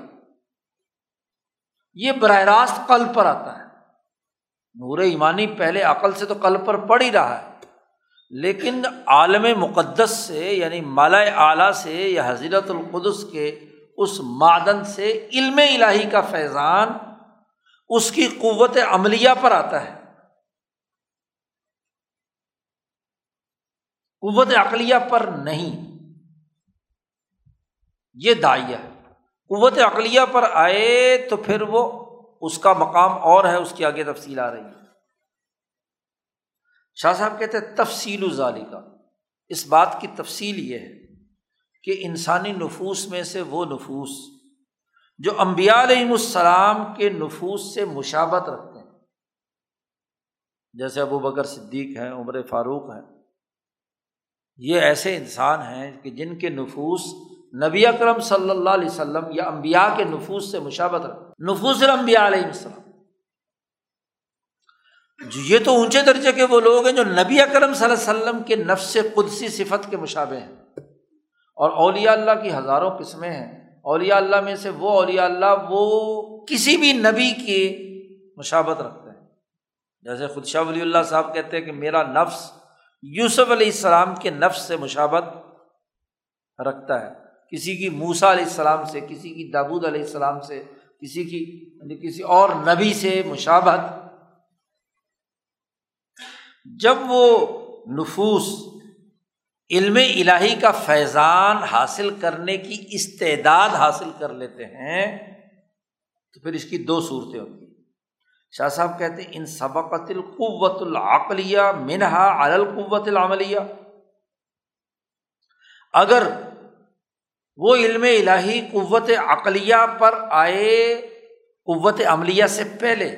یہ براہ راست قلب پر آتا ہے۔ نور ایمانی پہلے عقل سے تو قلب پر پڑ ہی رہا ہے، لیکن عالم مقدس سے یعنی مالائے اعلیٰ سے یا حضرت القدس کے اس معدن سے علم الہی کا فیضان اس کی قوت عملیہ پر آتا ہے، قوت عقلیہ پر نہیں۔ یہ داعیہ قوت عقلیہ پر آئے تو پھر وہ اس کا مقام اور ہے، اس کی آگے تفصیل آ رہی ہے۔ شاہ صاحب کہتے ہیں تفصیل ذالکہ، اس بات کی تفصیل یہ ہے کہ انسانی نفوس میں سے وہ نفوس جو انبیاء علیہم السلام کے نفوس سے مشابہت رکھتے ہیں، جیسے ابو بکر صدیق ہیں، عمر فاروق ہیں، یہ ایسے انسان ہیں کہ جن کے نفوس نبی اکرم صلی اللہ علیہ وسلم یا انبیاء کے نفوس سے مشابہت رکھتے، نفوس الانبیاء علیہ السلام۔ یہ تو اونچے درجے کے وہ لوگ ہیں جو نبی اکرم صلی اللہ علیہ وسلم کے نفس قدسی صفت کے مشابہ ہیں۔ اور اولیاء اللہ کی ہزاروں قسمیں ہیں، اولیاء اللہ میں سے وہ اولیاء اللہ وہ کسی بھی نبی کی مشابہت رکھتے ہیں، جیسے خود شاہ ولی اللہ صاحب کہتے ہیں کہ میرا نفس یوسف علیہ السلام کے نفس سے مشابہت رکھتا ہے، کسی کی موسیٰ علیہ السلام سے، کسی کی داؤد علیہ السلام سے، کسی کی کسی اور نبی سے مشابہت۔ جب وہ نفوس علم الہی کا فیضان حاصل کرنے کی استعداد حاصل کر لیتے ہیں تو پھر اس کی دو صورتیں ہوتی ہیں۔ شاہ صاحب کہتے ہیں ان سبقت القوۃ العقلیہ منہا علی القوۃ العملیہ، اگر وہ علم الہی قوت عقلیہ پر آئے قوت عملیہ سے پہلے،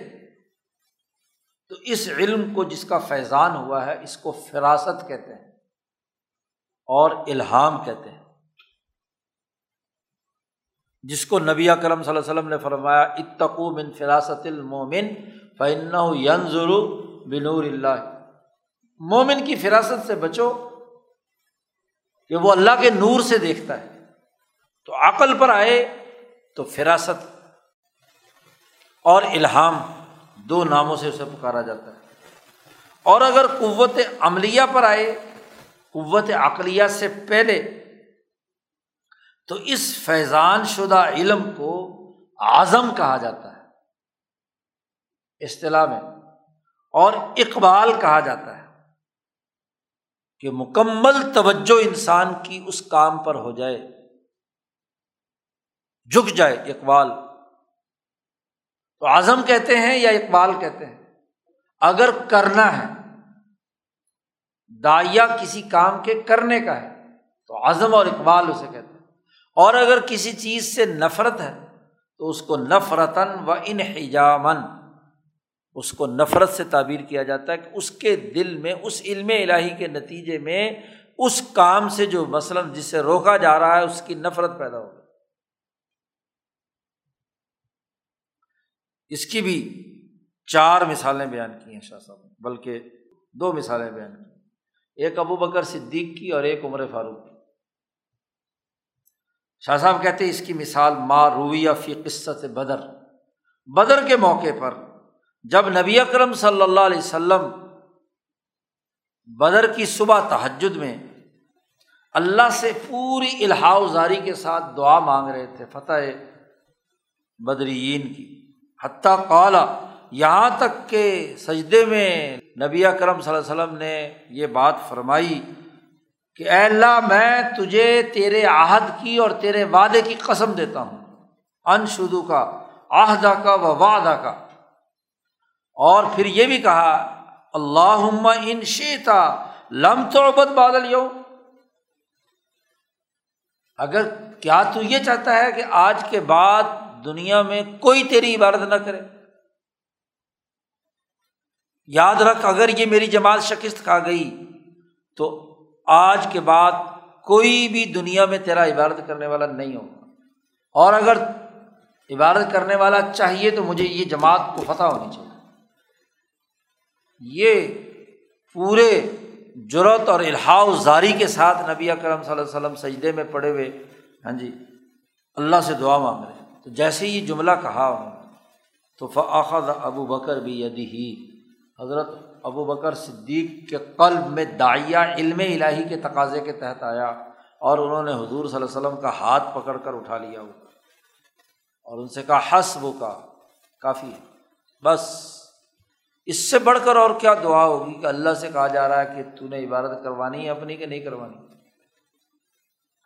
تو اس علم کو جس کا فیضان ہوا ہے اس کو فراست کہتے ہیں اور الہام کہتے ہیں، جس کو نبی اکرم صلی اللہ علیہ وسلم نے فرمایا اتقوا من فراست المؤمن فإنه ينظر بنور اللہ، مومن کی فراست سے بچو کہ وہ اللہ کے نور سے دیکھتا ہے۔ تو عقل پر آئے تو فراست اور الہام، دو ناموں سے اسے پکارا جاتا ہے۔ اور اگر قوت عملیہ پر آئے قوت عقلیہ سے پہلے، تو اس فیضان شدہ علم کو عزم کہا جاتا ہے اصطلاح میں، اور اقبال کہا جاتا ہے کہ مکمل توجہ انسان کی اس کام پر ہو جائے، جھک جائے۔ اقبال تو اعظم کہتے ہیں یا اقبال کہتے ہیں۔ اگر کرنا ہے، داعیہ کسی کام کے کرنے کا ہے تو اعظم اور اقبال اسے کہتے ہیں، اور اگر کسی چیز سے نفرت ہے تو اس کو نفرتاً و انحجاماً، اس کو نفرت سے تعبیر کیا جاتا ہے کہ اس کے دل میں اس علم الہی کے نتیجے میں اس کام سے جو مثلاً جس سے روکا جا رہا ہے اس کی نفرت پیدا ہو۔ اس کی بھی چار مثالیں بیان کی ہیں شاہ صاحب نے، بلکہ دو مثالیں بیان کی، ایک ابو بکر صدیق کی اور ایک عمر فاروق کی۔ شاہ صاحب کہتے ہیں اس کی مثال ما رویہ فی قصۃ بدر، بدر کے موقع پر جب نبی اکرم صلی اللہ علیہ وسلم بدر کی صبح تہجد میں اللہ سے پوری الہا و زاری کے ساتھ دعا مانگ رہے تھے فتح بدریین کی، حتیٰ قال، یہاں تک کہ سجدے میں نبی اکرم صلی اللہ علیہ وسلم نے یہ بات فرمائی کہ اے اللہ میں تجھے تیرے عہد کی اور تیرے وعدے کی قسم دیتا ہوں، انشدو کا، عہدہ کا و وعدہ کا، اور پھر یہ بھی کہا اللہم ان شئت لم تعبد بعد الیوم، اگر کیا تو یہ چاہتا ہے کہ آج کے بعد دنیا میں کوئی تیری عبادت نہ کرے، یاد رکھ اگر یہ میری جماعت شکست کھا گئی تو آج کے بعد کوئی بھی دنیا میں تیرا عبادت کرنے والا نہیں ہوگا، اور اگر عبادت کرنے والا چاہیے تو مجھے یہ جماعت کو فتح ہونی چاہیے۔ یہ پورے جرأت اور الہا و زاری کے ساتھ نبی اکرم صلی اللہ علیہ وسلم سجدے میں پڑے ہوئے ہاں جی اللہ سے دعا مانگ رہے ہیں۔ تو جیسے یہ جملہ کہا تو فأخذ ابو بکر بیدہ، حضرت ابو بکر صدیق کے قلب میں داعیہ علم الہی کے تقاضے کے تحت آیا اور انہوں نے حضور صلی اللہ علیہ وسلم کا ہاتھ پکڑ کر اٹھا لیا اور ان سے کہا حسبک، کافی ہے، بس اس سے بڑھ کر اور کیا دعا ہوگی کہ اللہ سے کہا جا رہا ہے کہ تو نے عبادت کروانی ہے اپنی کہ نہیں کروانی،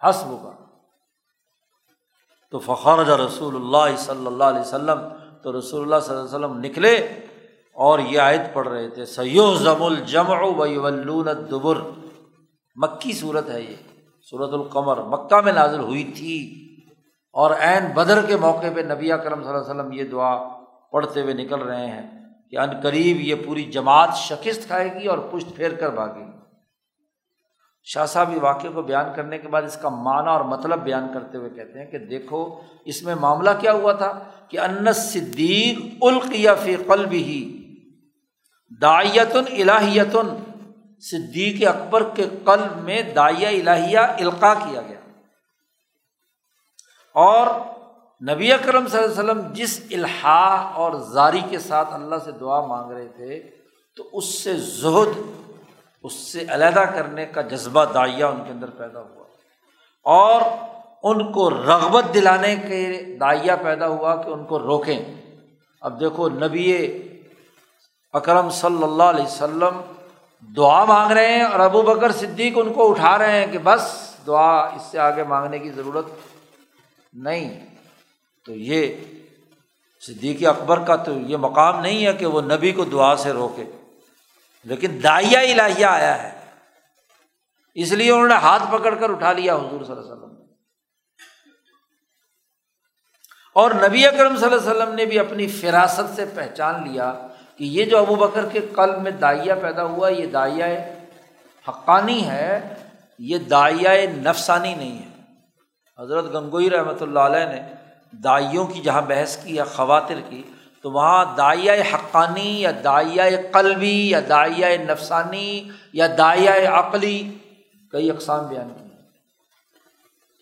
حسبک۔ تو فخرج رسول اللہ صلی اللہ علیہ وسلم، تو رسول اللہ صلی اللہ علیہ وسلم نکلے اور یہ آیت پڑھ رہے تھے سیہزم الجمع ویولون الدبر، مکی صورت ہے، یہ سورۃ القمر مکہ میں نازل ہوئی تھی، اور عین بدر کے موقع پہ نبی اکرم صلی اللہ علیہ وسلم یہ دعا پڑھتے ہوئے نکل رہے ہیں کہ ان قریب یہ پوری جماعت شکست کھائے گی اور پشت پھیر کر بھاگے گی۔ شاہ صاحب یہ واقعے کو بیان کرنے کے بعد اس کا معنی اور مطلب بیان کرتے ہوئے کہتے ہیں کہ دیکھو اس میں معاملہ کیا ہوا تھا کہ ان صدیق القی فی قلبہ داعیۃ الہیۃ، صدیق اکبر کے قلب میں داعیہ الہیہ القاء کیا گیا، اور نبی اکرم صلی اللہ علیہ وسلم جس الحاح اور زاری کے ساتھ اللہ سے دعا مانگ رہے تھے تو اس سے زہد، اس سے علیحدہ کرنے کا جذبہ داعیہ ان کے اندر پیدا ہوا، اور ان کو رغبت دلانے کے داعیہ پیدا ہوا کہ ان کو روکیں۔ اب دیکھو نبی اکرم صلی اللہ علیہ وسلم دعا مانگ رہے ہیں اور ابو بکر صدیق ان کو اٹھا رہے ہیں کہ بس دعا، اس سے آگے مانگنے کی ضرورت نہیں۔ تو یہ صدیق اکبر کا تو یہ مقام نہیں ہے کہ وہ نبی کو دعا سے روکے، لیکن داعیہ الہیہ آیا ہے اس لیے انہوں نے ہاتھ پکڑ کر اٹھا لیا حضور صلی اللہ علیہ وسلم نے، اور نبی اکرم صلی اللہ علیہ وسلم نے بھی اپنی فراست سے پہچان لیا کہ یہ جو ابو بکر کے قلب میں داعیہ پیدا ہوا یہ داعیہ حقانی ہے، یہ داعیہ نفسانی نہیں ہے۔ حضرت گنگوئی رحمۃ اللہ علیہ نے داعیوں کی جہاں بحث کی یا خواتر کی تو وہاں داعیہ حقانی یا داعیہ قلبی یا داعیہ نفسانی یا داعیہ عقلی کئی اقسام بیان کی۔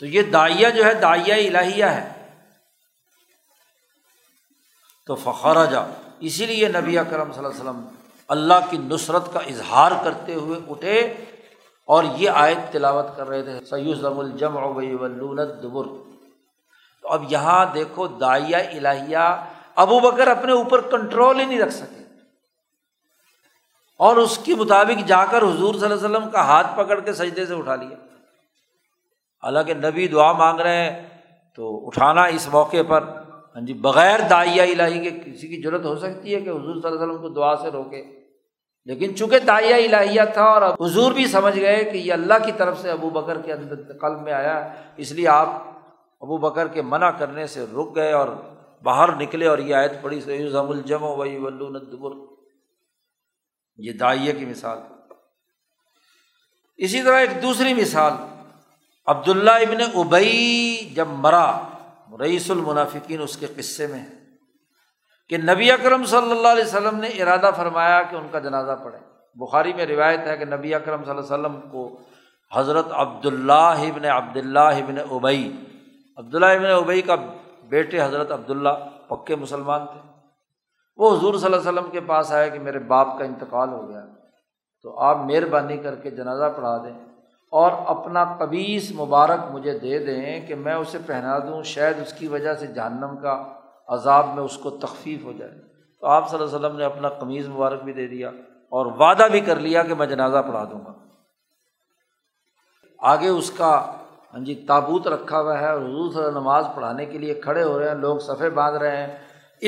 تو یہ داعیہ جو ہے داعیہ الہیہ ہے۔ تو فخرجہ، اسی لیے نبی اکرم صلی اللہ علیہ وسلم اللہ کی نصرت کا اظہار کرتے ہوئے اٹھے اور یہ آیت تلاوت کر رہے تھے، سیہزم الجمع ویولون الدبر۔ تو اب یہاں دیکھو داعیہ الہیہ ابو بکر اپنے اوپر کنٹرول ہی نہیں رکھ سکے، اور اس کے مطابق جا کر حضور صلی اللہ علیہ وسلم کا ہاتھ پکڑ کے سجدے سے اٹھا لیا، حالانکہ نبی دعا مانگ رہے ہیں تو اٹھانا اس موقع پر، ہاں جی، بغیر داعیہ الہی کے کسی کی جرت ہو سکتی ہے کہ حضور صلی اللہ علیہ وسلم کو دعا سے روکے، لیکن چونکہ داعیہ الہیہ تھا اور حضور بھی سمجھ گئے کہ یہ اللہ کی طرف سے ابو بکر کے اندر قلب میں آیا، اس لیے آپ ابو بکر کے منع کرنے سے رک گئے اور باہر نکلے اور یہ آیت پڑھی، سیہزم الجمع ویولون الدبر۔ یہ داعیہ کی مثال۔ اسی طرح ایک دوسری مثال، عبداللہ ابن ابی جب مرا، رئیس المنافقین، اس کے قصے میں ہے کہ نبی اکرم صلی اللہ علیہ وسلم نے ارادہ فرمایا کہ ان کا جنازہ پڑھے۔ بخاری میں روایت ہے کہ نبی اکرم صلی اللہ علیہ وسلم کو حضرت عبداللہ ابن عبداللہ ابن ابی، عبداللہ ابن ابی کا بیٹے حضرت عبداللہ پکے مسلمان تھے، وہ حضور صلی اللہ علیہ وسلم کے پاس آئے کہ میرے باپ کا انتقال ہو گیا تو آپ مہربانی کر کے جنازہ پڑھا دیں اور اپنا قبیص مبارک مجھے دے دیں کہ میں اسے پہنا دوں، شاید اس کی وجہ سے جہنم کا عذاب میں اس کو تخفیف ہو جائے۔ تو آپ صلی اللہ علیہ وسلم نے اپنا قمیض مبارک بھی دے دیا اور وعدہ بھی کر لیا کہ میں جنازہ پڑھا دوں گا۔ آگے اس کا ہاں جی تابوت رکھا ہوا ہے اور حضور صلی اللہ علیہ وسلم نماز پڑھانے کے لیے کھڑے ہو رہے ہیں، لوگ صفحے باندھ رہے ہیں،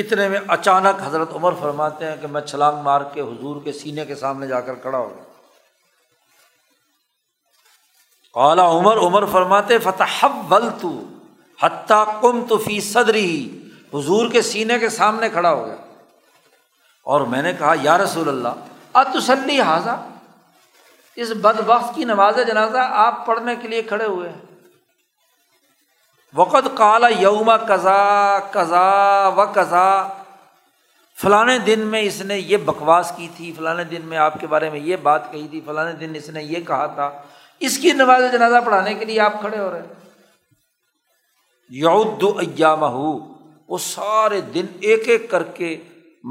اتنے میں اچانک حضرت عمر فرماتے ہیں کہ میں چھلانگ مار کے حضور کے سینے کے سامنے جا کر کھڑا ہو گیا۔ قال عمر، عمر فرماتے فتحولت حتی قمت فی صدری، حضور کے سینے کے سامنے کھڑا ہو گیا اور میں نے کہا یا رسول اللہ اتصلی ھذا، اس بدبخت کی نماز جنازہ آپ پڑھنے کے لیے کھڑے ہوئے ہیں؟ وقد قال یوم کذا کذا و کذا، فلانے دن میں اس نے یہ بکواس کی تھی، فلانے دن میں آپ کے بارے میں یہ بات کہی تھی، فلانے دن اس نے یہ کہا تھا، اس کی نماز جنازہ پڑھانے کے لیے آپ کھڑے ہو رہے ہیں۔ یعد ایامہ، وہ سارے دن ایک ایک کر کے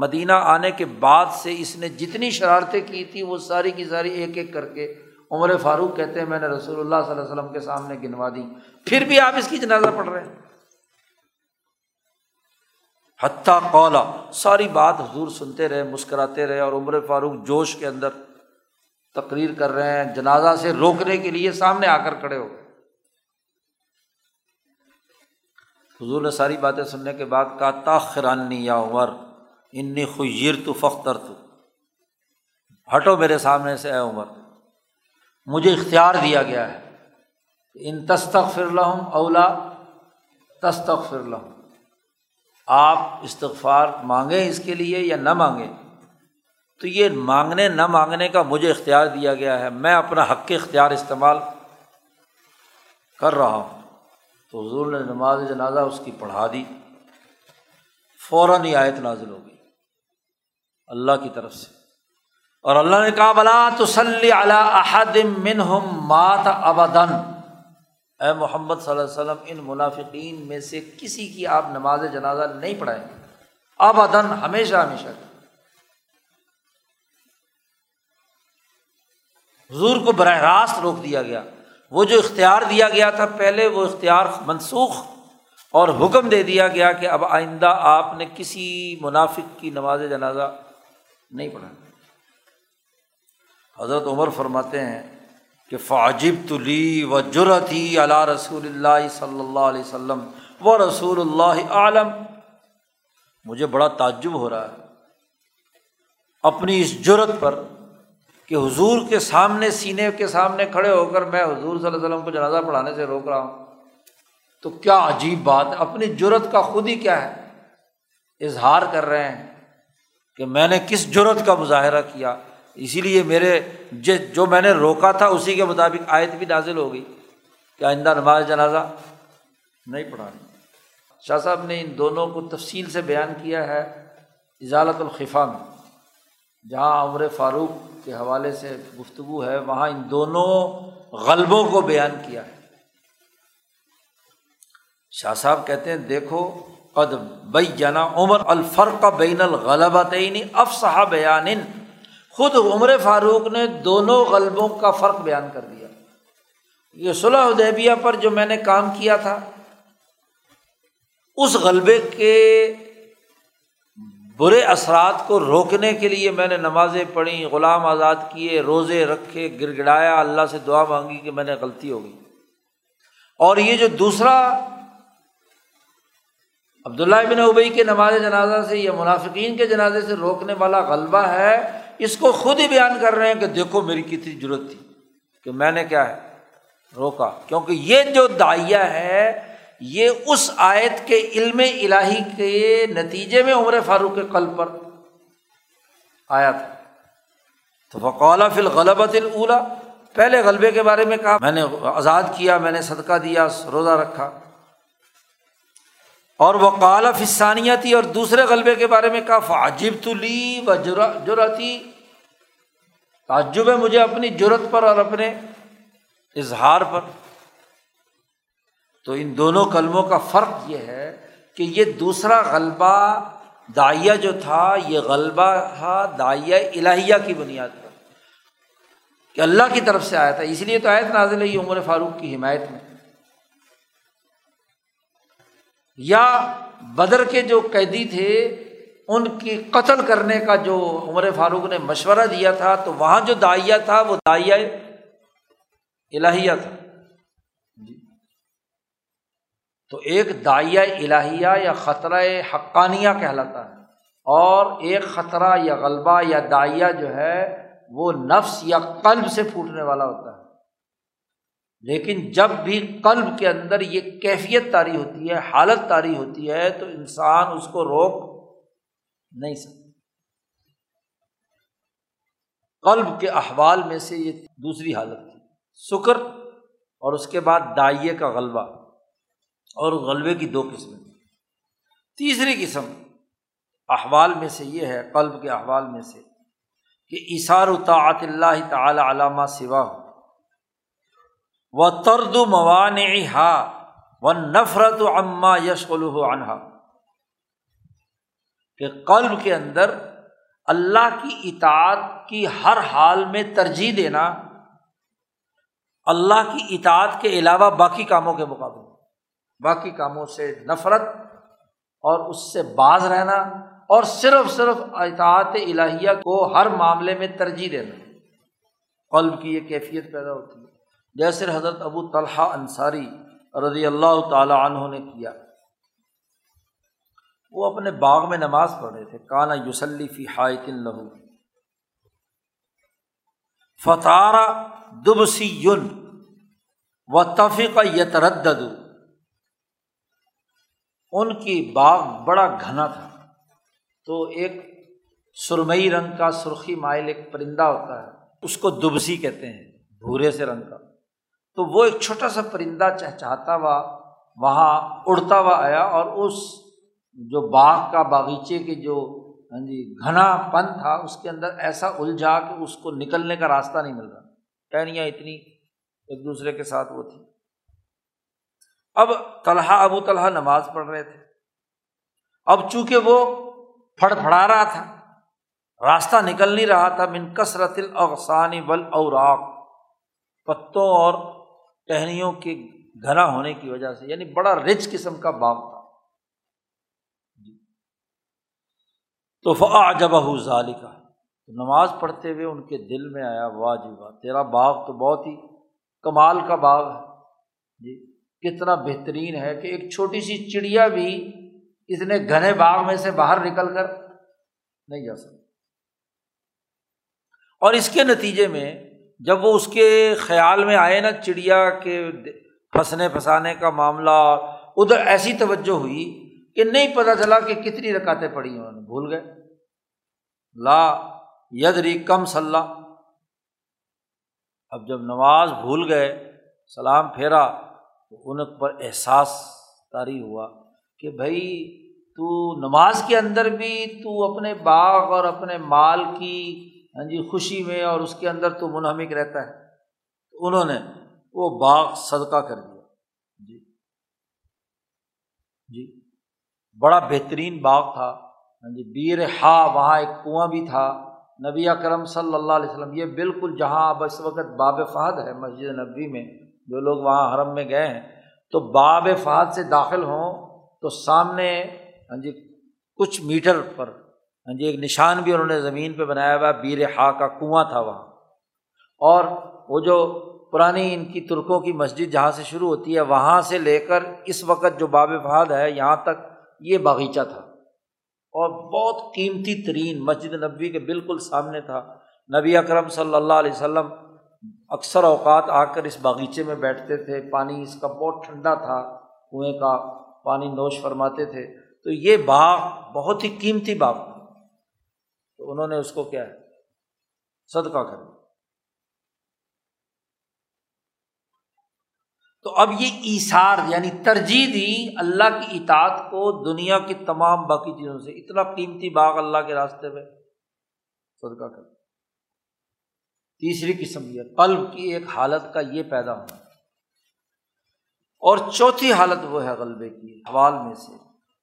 مدینہ آنے کے بعد سے اس نے جتنی شرارتیں کی تھی وہ ساری کی ساری ایک ایک کر کے، عمر فاروق کہتے ہیں میں نے رسول اللہ صلی اللہ علیہ وسلم کے سامنے گنوا دی، پھر بھی آپ اس کی جنازہ پڑھ رہے ہیں۔ حتیٰ قال، ساری بات حضور سنتے رہے، مسکراتے رہے، اور عمر فاروق جوش کے اندر تقریر کر رہے ہیں، جنازہ سے روکنے کے لیے سامنے آ کر کھڑے ہو گئے۔ حضور نے ساری باتیں سننے کے بعد کہا تاخرانی یا عمر انی خیرت فاخترت، ہٹو میرے سامنے سے اے عمر، مجھے اختیار دیا گیا ہے، ان تستغفر لہم او لا تستغفر لہم، آپ استغفار مانگیں اس کے لیے یا نہ مانگیں، تو یہ مانگنے نہ مانگنے کا مجھے اختیار دیا گیا ہے، میں اپنا حق اختیار استعمال کر رہا ہوں۔ تو حضور نے نماز جنازہ اس کی پڑھا دی، فوراً ہی آیت نازل ہو گئی اللہ کی طرف سے، اور اللہ نے کہا بلا تصلی علی احد منہم مات ابداً، اے محمد صلی اللہ علیہ وسلم ان منافقین میں سے کسی کی آپ نماز جنازہ نہیں پڑھائیں گے ابداً، ہمیشہ ہمیشہ۔ حضور کو براہ راست روک دیا گیا، وہ جو اختیار دیا گیا تھا پہلے وہ اختیار منسوخ اور حکم دے دیا گیا کہ اب آئندہ آپ نے کسی منافق کی نماز جنازہ نہیں پڑھانا۔ حضرت عمر فرماتے ہیں کہ فعجبت لی و جرأتی علی رسول اللہ صلی اللہ علیہ وسلم و رسول اللہ اعلم، مجھے بڑا تعجب ہو رہا ہے اپنی اس جرأت پر کہ حضور کے سامنے، سینے کے سامنے کھڑے ہو کر میں حضور صلی اللہ علیہ وسلم کو جنازہ پڑھانے سے روک رہا ہوں، تو کیا عجیب بات ہے، اپنی جرأت کا خود ہی کیا ہے اظہار کر رہے ہیں کہ میں نے کس جرأت کا مظاہرہ کیا، اسی لیے میرے جو میں نے روکا تھا اسی کے مطابق آیت بھی نازل ہو گئی کہ آئندہ نماز جنازہ نہیں پڑھانی۔ شاہ صاحب نے ان دونوں کو تفصیل سے بیان کیا ہے ازالۃ الخفا میں، جہاں عمر فاروق کے حوالے سے گفتگو ہے وہاں ان دونوں غلبوں کو بیان کیا ہے۔ شاہ صاحب کہتے ہیں دیکھو قد بیّن عمر الفرق بین الغلبتین افصح بیان، خود عمر فاروق نے دونوں غلبوں کا فرق بیان کر دیا۔ یہ صلح حدیبیہ پر جو میں نے کام کیا تھا اس غلبے کے برے اثرات کو روکنے کے لیے میں نے نمازیں پڑھیں، غلام آزاد کیے، روزے رکھے، گر گڑایا، اللہ سے دعا مانگی کہ میں نے غلطی ہو گئی، اور یہ جو دوسرا عبداللہ ابن ابی کے نماز جنازہ سے یا منافقین کے جنازے سے روکنے والا غلبہ ہے، اس کو خود ہی بیان کر رہے ہیں کہ دیکھو میری کتنی جرأت تھی کہ میں نے کیا ہے روکا، کیونکہ یہ جو داعیہ ہے یہ اس آیت کے علم الہی کے نتیجے میں عمر فاروق کے قلب پر آیا تھا۔ تو فقال فی الغلبۃ الاولی، پہلے غلبے کے بارے میں کہا میں نے آزاد کیا، میں نے صدقہ دیا، روزہ رکھا، اور وقال فی الثانیہ، اور دوسرے غلبے کے بارے میں کہا فعجبت لی و جرأتی، تعجب ہے مجھے اپنی جرأت پر اور اپنے اظہار پر۔ تو ان دونوں کلموں کا فرق یہ ہے کہ یہ دوسرا غلبہ داعیہ جو تھا یہ غلبہ تھا داعیہ الہیہ کی بنیاد پر کہ اللہ کی طرف سے آیا تھا، اس لیے تو آیت نازل ہوئی عمر فاروق کی حمایت میں۔ یا بدر کے جو قیدی تھے ان کی قتل کرنے کا جو عمر فاروق نے مشورہ دیا تھا تو وہاں جو داعیہ تھا وہ داعیہ الہیہ تھا۔ تو ایک داعیہ الہیہ یا خطرہ حقانیہ کہلاتا ہے، اور ایک خطرہ یا غلبہ یا داعیہ جو ہے وہ نفس یا قلب سے پھوٹنے والا ہوتا ہے، لیکن جب بھی قلب کے اندر یہ کیفیت طاری ہوتی ہے، حالت طاری ہوتی ہے، تو انسان اس کو روک نہیں سکتا۔ قلب کے احوال میں سے یہ دوسری حالت تھی سکر، اور اس کے بعد داعیے کا غلبہ، اور غلبے کی دو قسمیں۔ تیسری قسم احوال میں سے یہ ہے، قلب کے احوال میں سے، کہ ایثار طاعت اللہ تعالی علی ما سوا ہو و ترد موانعها والنفرت عما یشغلہ عنہا، کہ قلب کے اندر اللہ کی اطاعت کی ہر حال میں ترجیح دینا اللہ کی اطاعت کے علاوہ باقی کاموں کے مقابلے، باقی کاموں سے نفرت اور اس سے باز رہنا، اور صرف صرف اطاعت الہیہ کو ہر معاملے میں ترجیح دینا، قلب کی یہ کیفیت پیدا ہوتی ہے، جیسے حضرت ابو طلحہ انصاری رضی اللہ تعالی عنہ نے کیا۔ وہ اپنے باغ میں نماز پڑھ رہے تھے، کانا یصلی فی حائط لہ فطار دبسی وطفق یتردد، ان کی باغ بڑا گھنا تھا، تو ایک سرمئی رنگ کا سرخی مائل ایک پرندہ ہوتا ہے، اس کو دبسی کہتے ہیں، بھورے سے رنگ کا۔ تو وہ ایک چھوٹا سا پرندہ چہچہاتا ہوا وہاں اڑتا ہوا آیا، اور اس جو باغ کا باغیچے کے جو ہاں جی گھنا پن تھا اس کے اندر ایسا الجھا کہ اس کو نکلنے کا راستہ نہیں مل رہا، ٹہنیاں اتنی ایک دوسرے کے ساتھ وہ تھی۔ اب طلحہ ابو طلحہ نماز پڑھ رہے تھے، اب چونکہ وہ پھڑ پھڑا رہا تھا، راستہ نکل نہیں رہا تھا، من کثرت الاغصان والاوراق، پتوں اور ٹہنیوں کے گھنا ہونے کی وجہ سے، یعنی بڑا رچ قسم کا باغ تھا۔ تو فاعجبہ ذالک، نماز پڑھتے ہوئے ان کے دل میں آیا، واہ جی واہ، تیرا باغ تو بہت ہی کمال کا باغ ہے جی، کتنا بہترین ہے کہ ایک چھوٹی سی چڑیا بھی اتنے گھنے باغ میں سے باہر نکل کر نہیں جا سکتی۔ اور اس کے نتیجے میں جب وہ اس کے خیال میں آئے نا چڑیا کے پھنسنے پھنسانے کا معاملہ، ادھر ایسی توجہ ہوئی کہ نہیں پتہ چلا کہ کتنی رکعتیں پڑھی انہوں نے، بھول گئے۔ لا یدری کم صلی، اب جب نماز بھول گئے، سلام پھیرا تو ان پر احساس طاری ہوا کہ بھائی تو نماز کے اندر بھی تو اپنے باغ اور اپنے مال کی ہاں جی خوشی میں اور اس کے اندر تو منہمک رہتا ہے۔ تو انہوں نے وہ باغ صدقہ کر دیا، جی جی بڑا بہترین باغ تھا ہاں جی، بیر ہا، وہاں ایک کنواں بھی تھا۔ نبی اکرم صلی اللہ علیہ وسلم، یہ بالکل جہاں اب اس وقت باب فہد ہے مسجد نبوی میں، جو لوگ وہاں حرم میں گئے ہیں تو باب فہد سے داخل ہوں تو سامنے ہاں جی کچھ میٹر پر ہاں جی ایک نشان بھی انہوں نے زمین پہ بنایا ہوا، بیر ہا کا کنواں تھا وہاں۔ اور وہ جو پرانی ان کی ترکوں کی مسجد جہاں سے شروع ہوتی ہے، وہاں سے لے کر اس وقت جو باب فہد ہے یہاں تک یہ باغیچہ تھا، اور بہت قیمتی ترین مسجد نبوی کے بالکل سامنے تھا۔ نبی اکرم صلی اللہ علیہ وسلم اکثر اوقات آ کر اس باغیچے میں بیٹھتے تھے، پانی اس کا بہت ٹھنڈا تھا، کنویں کا پانی نوش فرماتے تھے۔ تو یہ باغ بہت ہی قیمتی باغ تھا، تو انہوں نے اس کو کیا ہے صدقہ کر دیا۔ تو اب یہ ایثار یعنی ترجیح دی اللہ کی اطاعت کو دنیا کی تمام باقی چیزوں سے، اتنا قیمتی باغ اللہ کے راستے میں صدقہ کر دیا۔ تیسری قسم یہ قلب کی ایک حالت کا یہ پیدا ہونا، اور چوتھی حالت وہ ہے غلبے کی احوال میں سے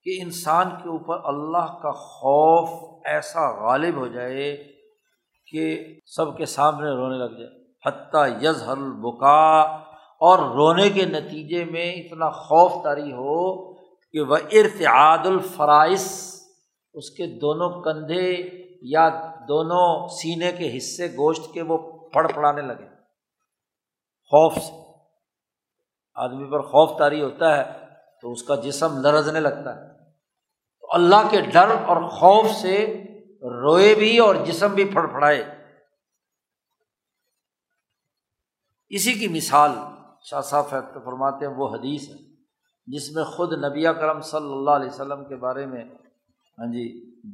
کہ انسان کے اوپر اللہ کا خوف ایسا غالب ہو جائے کہ سب کے سامنے رونے لگ جائے، حتی یظہر البکاء، اور رونے کے نتیجے میں اتنا خوف طاری ہو کہ وہ ارتعاد الفرائس، اس کے دونوں کندھے یا دونوں سینے کے حصے گوشت کے وہ پھڑ پھڑانے لگے خوف سے۔ آدمی پر خوف طاری ہوتا ہے تو اس کا جسم لرزنے لگتا ہے، تو اللہ کے ڈر اور خوف سے روئے بھی اور جسم بھی پھڑ پھڑائے۔ اسی کی مثال شاہ صاحب فرماتے ہیں وہ حدیث ہے جس میں خود نبی اکرم صلی اللہ علیہ وسلم کے بارے میں ہاں جی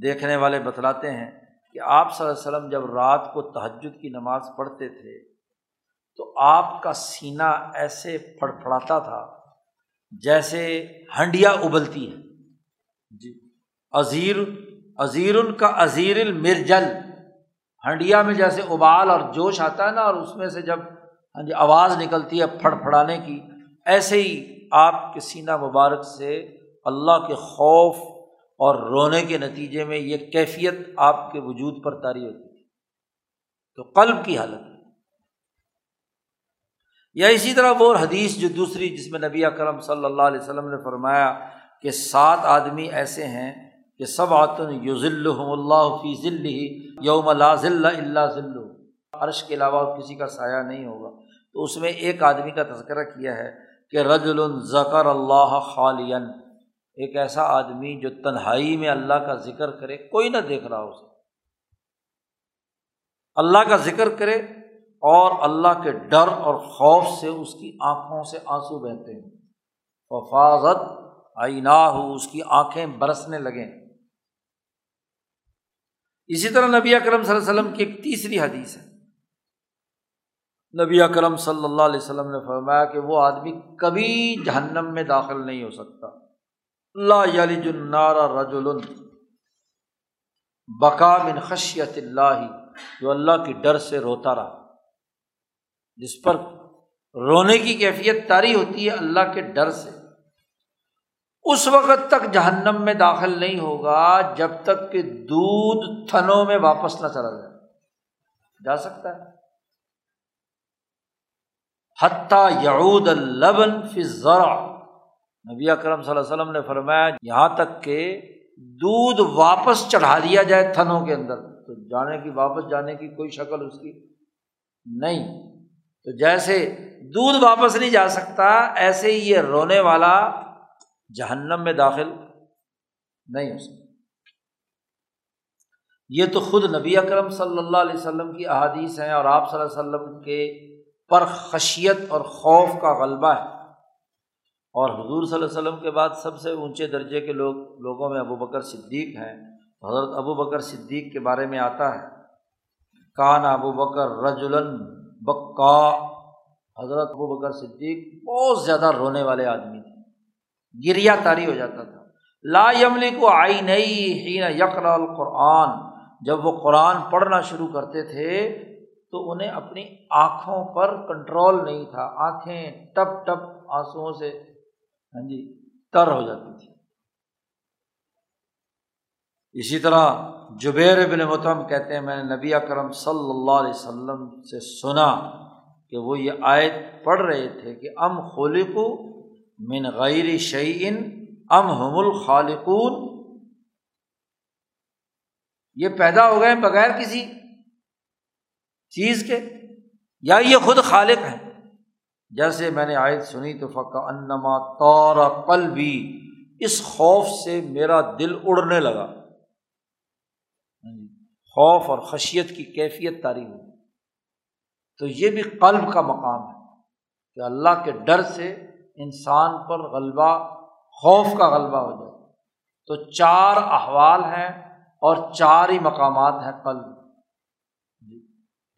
دیکھنے والے بتلاتے ہیں کہ آپ صلی اللہ علیہ وسلم جب رات کو تہجد کی نماز پڑھتے تھے تو آپ کا سینہ ایسے پھڑ پھڑاتا تھا جیسے ہنڈیا ابلتی ہے، جی عزیر عزیر کا عزیر المرجل، ہنڈیا میں جیسے ابال اور جوش آتا ہے نا، اور اس میں سے جب جی آواز نکلتی ہے پھڑ پھڑانے کی، ایسے ہی آپ کے سینہ مبارک سے اللہ کے خوف اور رونے کے نتیجے میں یہ کیفیت آپ کے وجود پر طاری ہوتی تھی، تو قلب کی حالت۔ یا اسی طرح وہ حدیث جو دوسری جس میں نبی اکرم صلی اللہ علیہ وسلم نے فرمایا کہ سات آدمی ایسے ہیں کہ سبعۃ یظلھم اللہ فی ظلہ یوم لا ظل الا ظلہ، عرش کے علاوہ کسی کا سایہ نہیں ہوگا۔ تو اس میں ایک آدمی کا تذکرہ کیا ہے کہ رجل ذکر اللہ خالیا، ایک ایسا آدمی جو تنہائی میں اللہ کا ذکر کرے، کوئی نہ دیکھ رہا ہو، اللہ کا ذکر کرے اور اللہ کے ڈر اور خوف سے اس کی آنکھوں سے آنسو بہتے ہیں، ففاضت عیناہ، اس کی آنکھیں برسنے لگیں۔ اسی طرح نبی اکرم صلی اللہ علیہ وسلم کی ایک تیسری حدیث ہے، نبی اکرم صلی اللہ علیہ وسلم نے فرمایا کہ وہ آدمی کبھی جہنم میں داخل نہیں ہو سکتا، لا یلج النار رجل بقا من خشیت اللہ، جو اللہ کی ڈر سے روتا رہا، جس پر رونے کی کیفیت طاری ہوتی ہے اللہ کے ڈر سے، اس وقت تک جہنم میں داخل نہیں ہوگا جب تک کہ دودھ تھنوں میں واپس نہ چلا جائے۔ جا سکتا ہے حتی یعود اللبن فی الزرع، نبی اکرم صلی اللہ علیہ وسلم نے فرمایا یہاں تک کہ دودھ واپس چڑھا دیا جائے تھنوں کے اندر، تو جانے کی واپس جانے کی کوئی شکل اس کی نہیں، تو جیسے دودھ واپس نہیں جا سکتا ایسے ہی یہ رونے والا جہنم میں داخل نہیں ہو سکتا۔ یہ تو خود نبی اکرم صلی اللہ علیہ وسلم کی احادیث ہیں، اور آپ صلی اللہ علیہ وسلم کے پر خشیت اور خوف کا غلبہ ہے، اور حضور صلی اللہ علیہ وسلم کے بعد سب سے اونچے درجے کے لوگ لوگوں میں ابو بکر صدیق ہیں۔ حضرت ابو بکر صدیق کے بارے میں آتا ہے کان ابو بکر رجلاً بکا، حضرت ابو بکر صدیق بہت زیادہ رونے والے آدمی تھے، گریہ طاری ہو جاتا تھا۔ لا یملک عینیہ حین یقرأ القرآن، جب وہ قرآن پڑھنا شروع کرتے تھے تو انہیں اپنی آنکھوں پر کنٹرول نہیں تھا، آنکھیں ٹپ ٹپ آنسوؤں سے ہاں جی تر ہو جاتی تھی۔ اسی طرح جبیر بن مطعم کہتے ہیں میں نے نبی اکرم صلی اللہ علیہ وسلم سے سنا کہ وہ یہ آیت پڑھ رہے تھے کہ ام خلقوا من غیر شیء ام هم الخالقون، یہ پیدا ہو گئے بغیر کسی چیز کے یا یہ خود خالق ہیں۔ جیسے میں نے آیت سنی تو فکأنما طار قلبی، اس خوف سے میرا دل اڑنے لگا، خوف اور خشیت کی کیفیت طاری ہوئی۔ تو یہ بھی قلب کا مقام ہے کہ اللہ کے ڈر سے انسان پر غلبہ، خوف کا غلبہ ہو جائے۔ تو چار احوال ہیں اور چار ہی مقامات ہیں قلب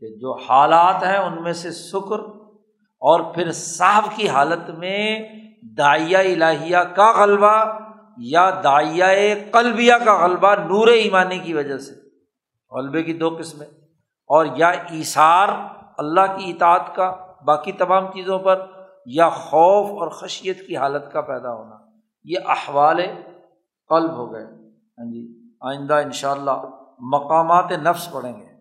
کہ جو حالات ہیں ان میں سے شکر، اور پھر صاحب کی حالت میں داعیہ الہیہ کا غلبہ یا داعیہ قلبیہ کا غلبہ نور ایمانی کی وجہ سے، غلبے کی دو قسمیں، اور یا ایثار اللہ کی اطاعت کا باقی تمام چیزوں پر، یا خوف اور خشیت کی حالت کا پیدا ہونا۔ یہ احوال قلب ہو گئے۔ ہاں جی، آئندہ انشاءاللہ مقامات نفس پڑھیں گے۔